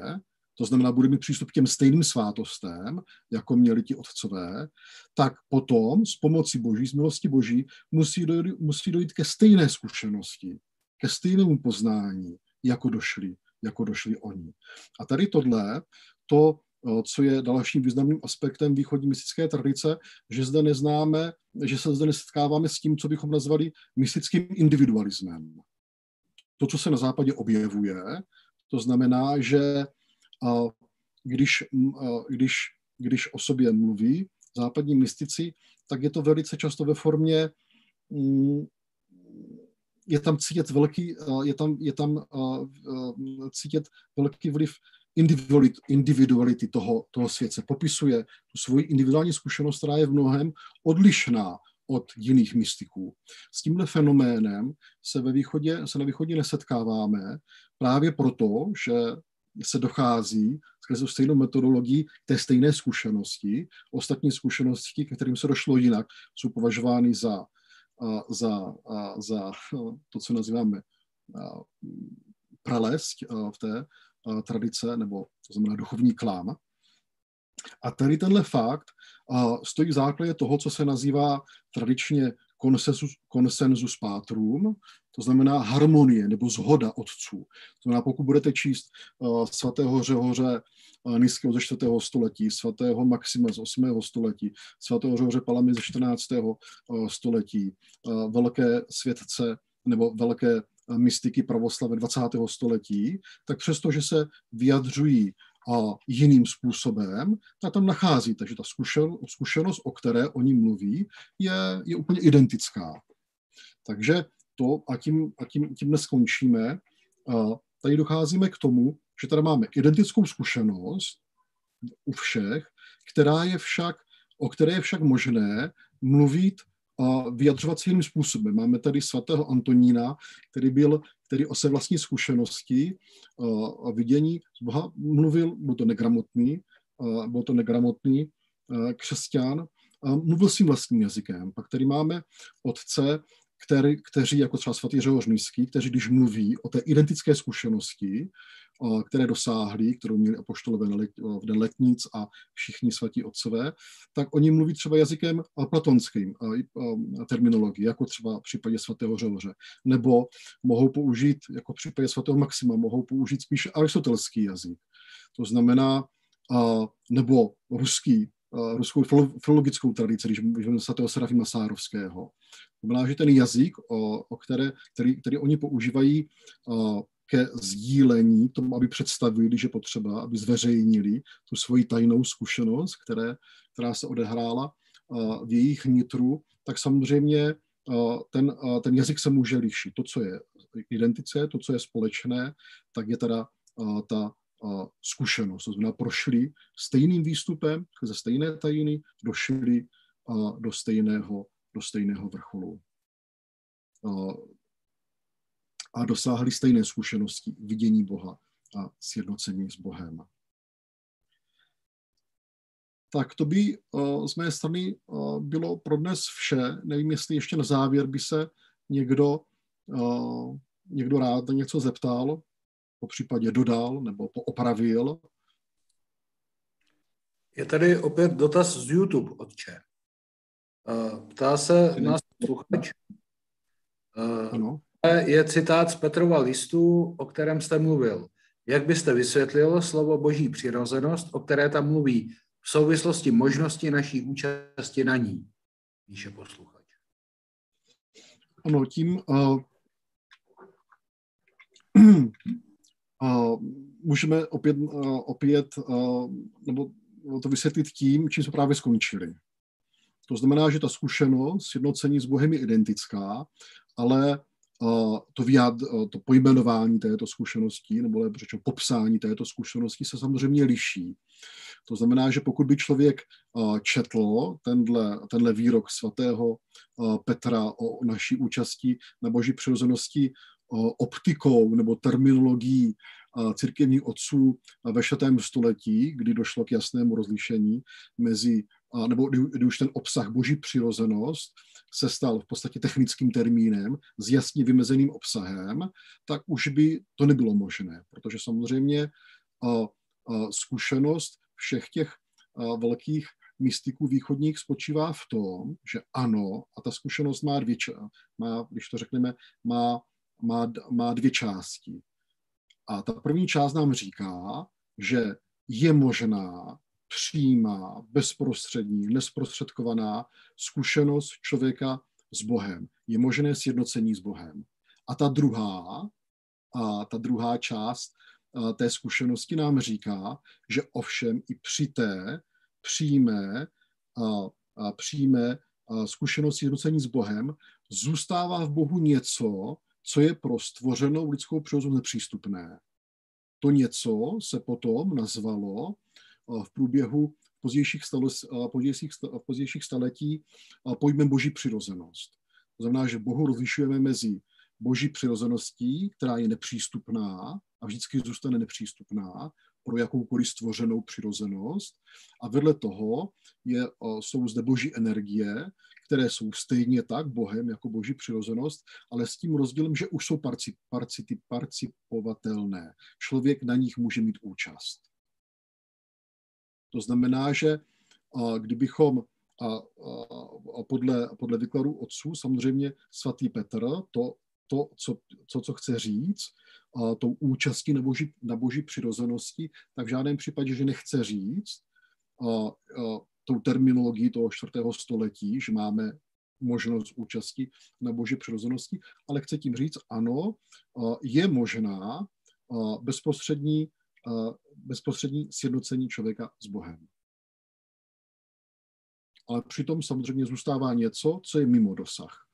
to znamená, bude mít přístup k těm stejným svátostem, jako měli ti otcové, tak potom s pomocí Boží, s milosti Boží, musí dojít, musí dojít ke stejné zkušenosti, ke stejnému poznání, jako došli, jako došli oni. A tady tohle, to, co je dalším významným aspektem východní mystické tradice, že zde neznáme, že se zde nesetkáváme s tím, co bychom nazvali mystickým individualismem. To, co se na západě objevuje, to znamená, že A když, a když, když o sobě mluví západní mystici, tak je to velice často ve formě, je tam cítit velký, je tam, je tam cítit velký vliv individuality toho, toho světce. Popisuje tu svoji individuální zkušenost, která je v mnohem odlišná od jiných mystiků. S tímhle fenoménem se, ve východě, se na východě nesetkáváme právě proto, že se dochází skrze stejnou metodologii k té stejné zkušenosti. Ostatní zkušenosti, ke kterým se došlo jinak, jsou považovány za, za, za to, co nazýváme pralesť v té tradice, nebo to znamená duchovní klám. A tady tenhle fakt stojí v základě toho, co se nazývá tradičně konsensus, konsensus pátrum, to znamená harmonie nebo zhoda otců. To znamená, pokud budete číst uh, svatého Řehoře uh, Nysského ze čtvrtého století, svatého Maxima z osmého století, svatého Řehoře Palamy ze čtrnáctého Uh, století, uh, velké světce nebo velké uh, mystiky pravoslave dvacátého století, tak přesto, že se vyjadřují a jiným způsobem, tak tam nachází. Takže ta zkušenost, o které oni mluví, je, je úplně identická. Takže to, a tím, a tím, tím neskončíme, tady docházíme k tomu, že tady máme identickou zkušenost u všech, která je však, o které je však možné mluvit a vyjadřovat se jiným způsobem. Máme tady svatého Antonína, který byl který o své vlastní zkušenosti a vidění z Boha mluvil, byl to negramotný, byl to negramotný křesťan, a mluvil svým vlastním jazykem. Pak tady máme otce, který, kteří, jako třeba svatý Řehoř Nysský, kteří, když mluví o té identické zkušenosti, které dosáhli, kterou měli apoštolové v den letnic a všichni svatí otcové, tak oni mluví třeba jazykem platonským terminologií, jako třeba v případě svatého Řehoře. Nebo mohou použít, jako v případě svatého Maxima, mohou použít spíše aristotelský jazyk. To znamená, nebo ruský, ruskou filologickou tradici, když mluvíme svatého Serafíma Sárovského. To znamená, že ten jazyk, o které, který, který oni používají, ke sdílení, tomu, aby představili, že potřeba, aby zveřejnili tu svoji tajnou zkušenost, které, která se odehrála v jejich nitru, tak samozřejmě ten, ten jazyk se může lišit. To, co je identické, to, co je společné, tak je teda ta zkušenost. To znamená, prošli stejným výstupem, ze stejné tajiny, došli do stejného, do stejného vrcholu a dosáhli stejné zkušenosti vidění Boha a sjednocení s Bohem. Tak to by z mé strany bylo pro dnes vše. Nevím, jestli ještě na závěr by se někdo, někdo rád na něco zeptal, popřípadě dodal nebo poopravil. Je tady opět dotaz z YouTube, otče. Ptá se nás posluchač. Ano. Je citát z Petrova listu, o kterém jste mluvil. Jak byste vysvětlil slovo boží přirozenost, o které tam mluví, v souvislosti možnosti naší účasti na ní? Píše posluchač. Ano, tím uh, uh, můžeme opět, uh, opět uh, nebo to vysvětlit tím, čím jsme právě skončili. To znamená, že ta zkušenost sjednocení s Bohem je identická, ale To, vyjad, to pojmenování této zkušenosti, nebo lepší řečeno popsání této zkušenosti se samozřejmě liší. To znamená, že pokud by člověk četl tenhle, tenhle výrok svatého Petra o naší účasti na boží přirozenosti optikou nebo terminologií církevních otců ve šestém století, kdy došlo k jasnému rozlišení mezi A nebo kdy, kdy už ten obsah boží přirozenost se stal v podstatě technickým termínem s jasně vymezeným obsahem, tak už by to nebylo možné, protože samozřejmě a, a zkušenost všech těch a, velkých mystiků východních spočívá v tom, že ano, a ta zkušenost má dvě, má, když to řekneme, má, má, má dvě části. A ta první část nám říká, že je možná přímá, bezprostřední, nesprostředkovaná zkušenost člověka s Bohem. Je možné sjednocení s Bohem. A ta druhá, a ta druhá část a té zkušenosti nám říká, že ovšem i při té přímé, a, a přímé a zkušenost sjednocení s Bohem zůstává v Bohu něco, co je pro stvořenou lidskou přirozenost nepřístupné. To něco se potom nazvalo v průběhu pozdějších, stalo, pozdějších staletí pojmem boží přirozenost. To znamená, že Bohu rozlišujeme mezi boží přirozeností, která je nepřístupná a vždycky zůstane nepřístupná pro jakoukoliv stvořenou přirozenost. A vedle toho je, jsou zde boží energie, které jsou stejně tak Bohem jako boží přirozenost, ale s tím rozdílem, že už jsou parci, parci, participovatelné. Člověk na nich může mít účast. To znamená, že kdybychom A, a, a podle, podle výkladu otců samozřejmě svatý Petr to, to co, co, co chce říct, a tou účastí na boží, na boží přirozenosti, tak v žádném případě, že nechce říct a, a, tou terminologií toho čtvrtého století, že máme možnost účasti na boží přirozenosti, ale chce tím říct, ano, je možná bezprostřední, bezprostřední sjednocení člověka s Bohem. Ale přitom samozřejmě zůstává něco, co je mimo dosah.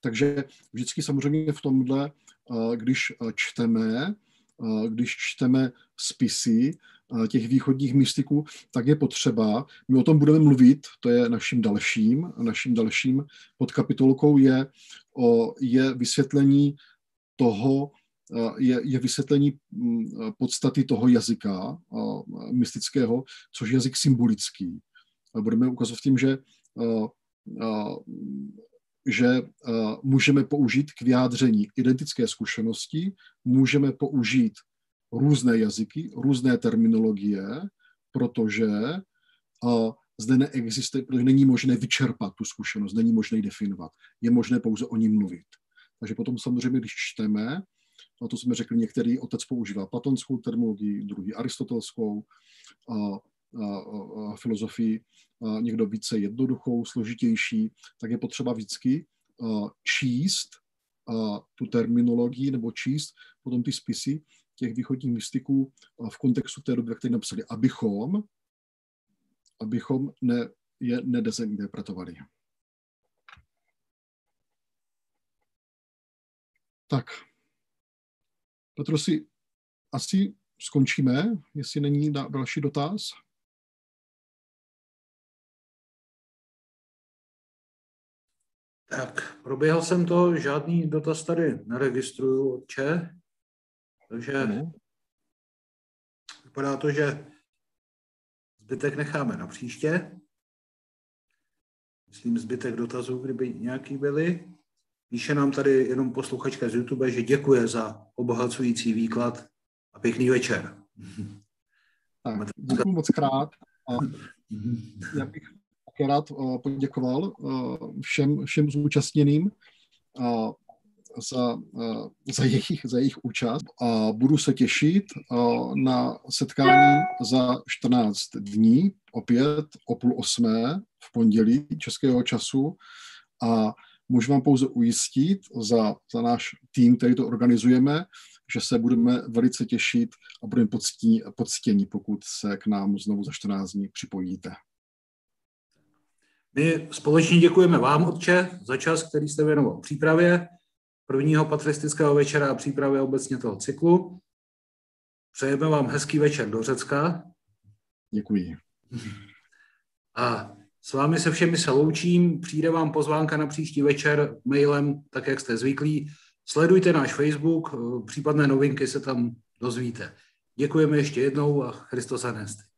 Takže vždycky samozřejmě v tomhle, když čteme, když čteme spisy těch východních mystiků, tak je potřeba, my o tom budeme mluvit, to je naším dalším, naším dalším podkapitolkou je, je vysvětlení toho, je, je vysvětlení podstaty toho jazyka mystického, což je jazyk symbolický. Budeme ukazovat tím, že, že můžeme použít k vyjádření identické zkušenosti, můžeme použít různé jazyky, různé terminologie, protože zde neexistuje, není možné vyčerpat tu zkušenost, není možné ji definovat, je možné pouze o ní mluvit. Takže potom samozřejmě, když čteme, a to jsme řekli, některý otec používá platonskou terminologii, druhý aristotelskou a, a, a filozofii, a někdo více jednoduchou, složitější, tak je potřeba vždycky a, číst a, tu terminologii nebo číst potom ty spisy těch východních mystiků v kontextu té doby, které napsali, abychom, abychom ne, je nedezinterpretovali. Tak. Petro, si asi skončíme, jestli není další dotaz. Tak, proběhl jsem to, žádný dotaz tady neregistruju, otče, takže no. Vypadá to, že zbytek necháme na příště. Myslím zbytek dotazů, kdyby nějaký byly. Píše nám tady jenom posluchačka z YouTube, že děkuje za obohacující výklad a pěkný večer. Tak, děkuji moc krát. A já bych rád poděkoval všem, všem zúčastněným za, za, jejich, za jejich účast a budu se těšit na setkání za čtrnáct dní, opět o půl osmé v pondělí českého času a můžu vám pouze ujistit za, za náš tým, který to organizujeme, že se budeme velice těšit a budeme poctěni, poctěni, pokud se k nám znovu za čtrnáct dní připojíte. My společně děkujeme vám, otče, za čas, který jste věnoval přípravě prvního patristického večera a přípravě obecně toho cyklu. Přejeme vám hezký večer do Řecka. Děkuji. A s vámi se všemi se loučím, přijde vám pozvánka na příští večer mailem, tak jak jste zvyklí. Sledujte náš Facebook, případné novinky se tam dozvíte. Děkujeme ještě jednou a Christos anesti.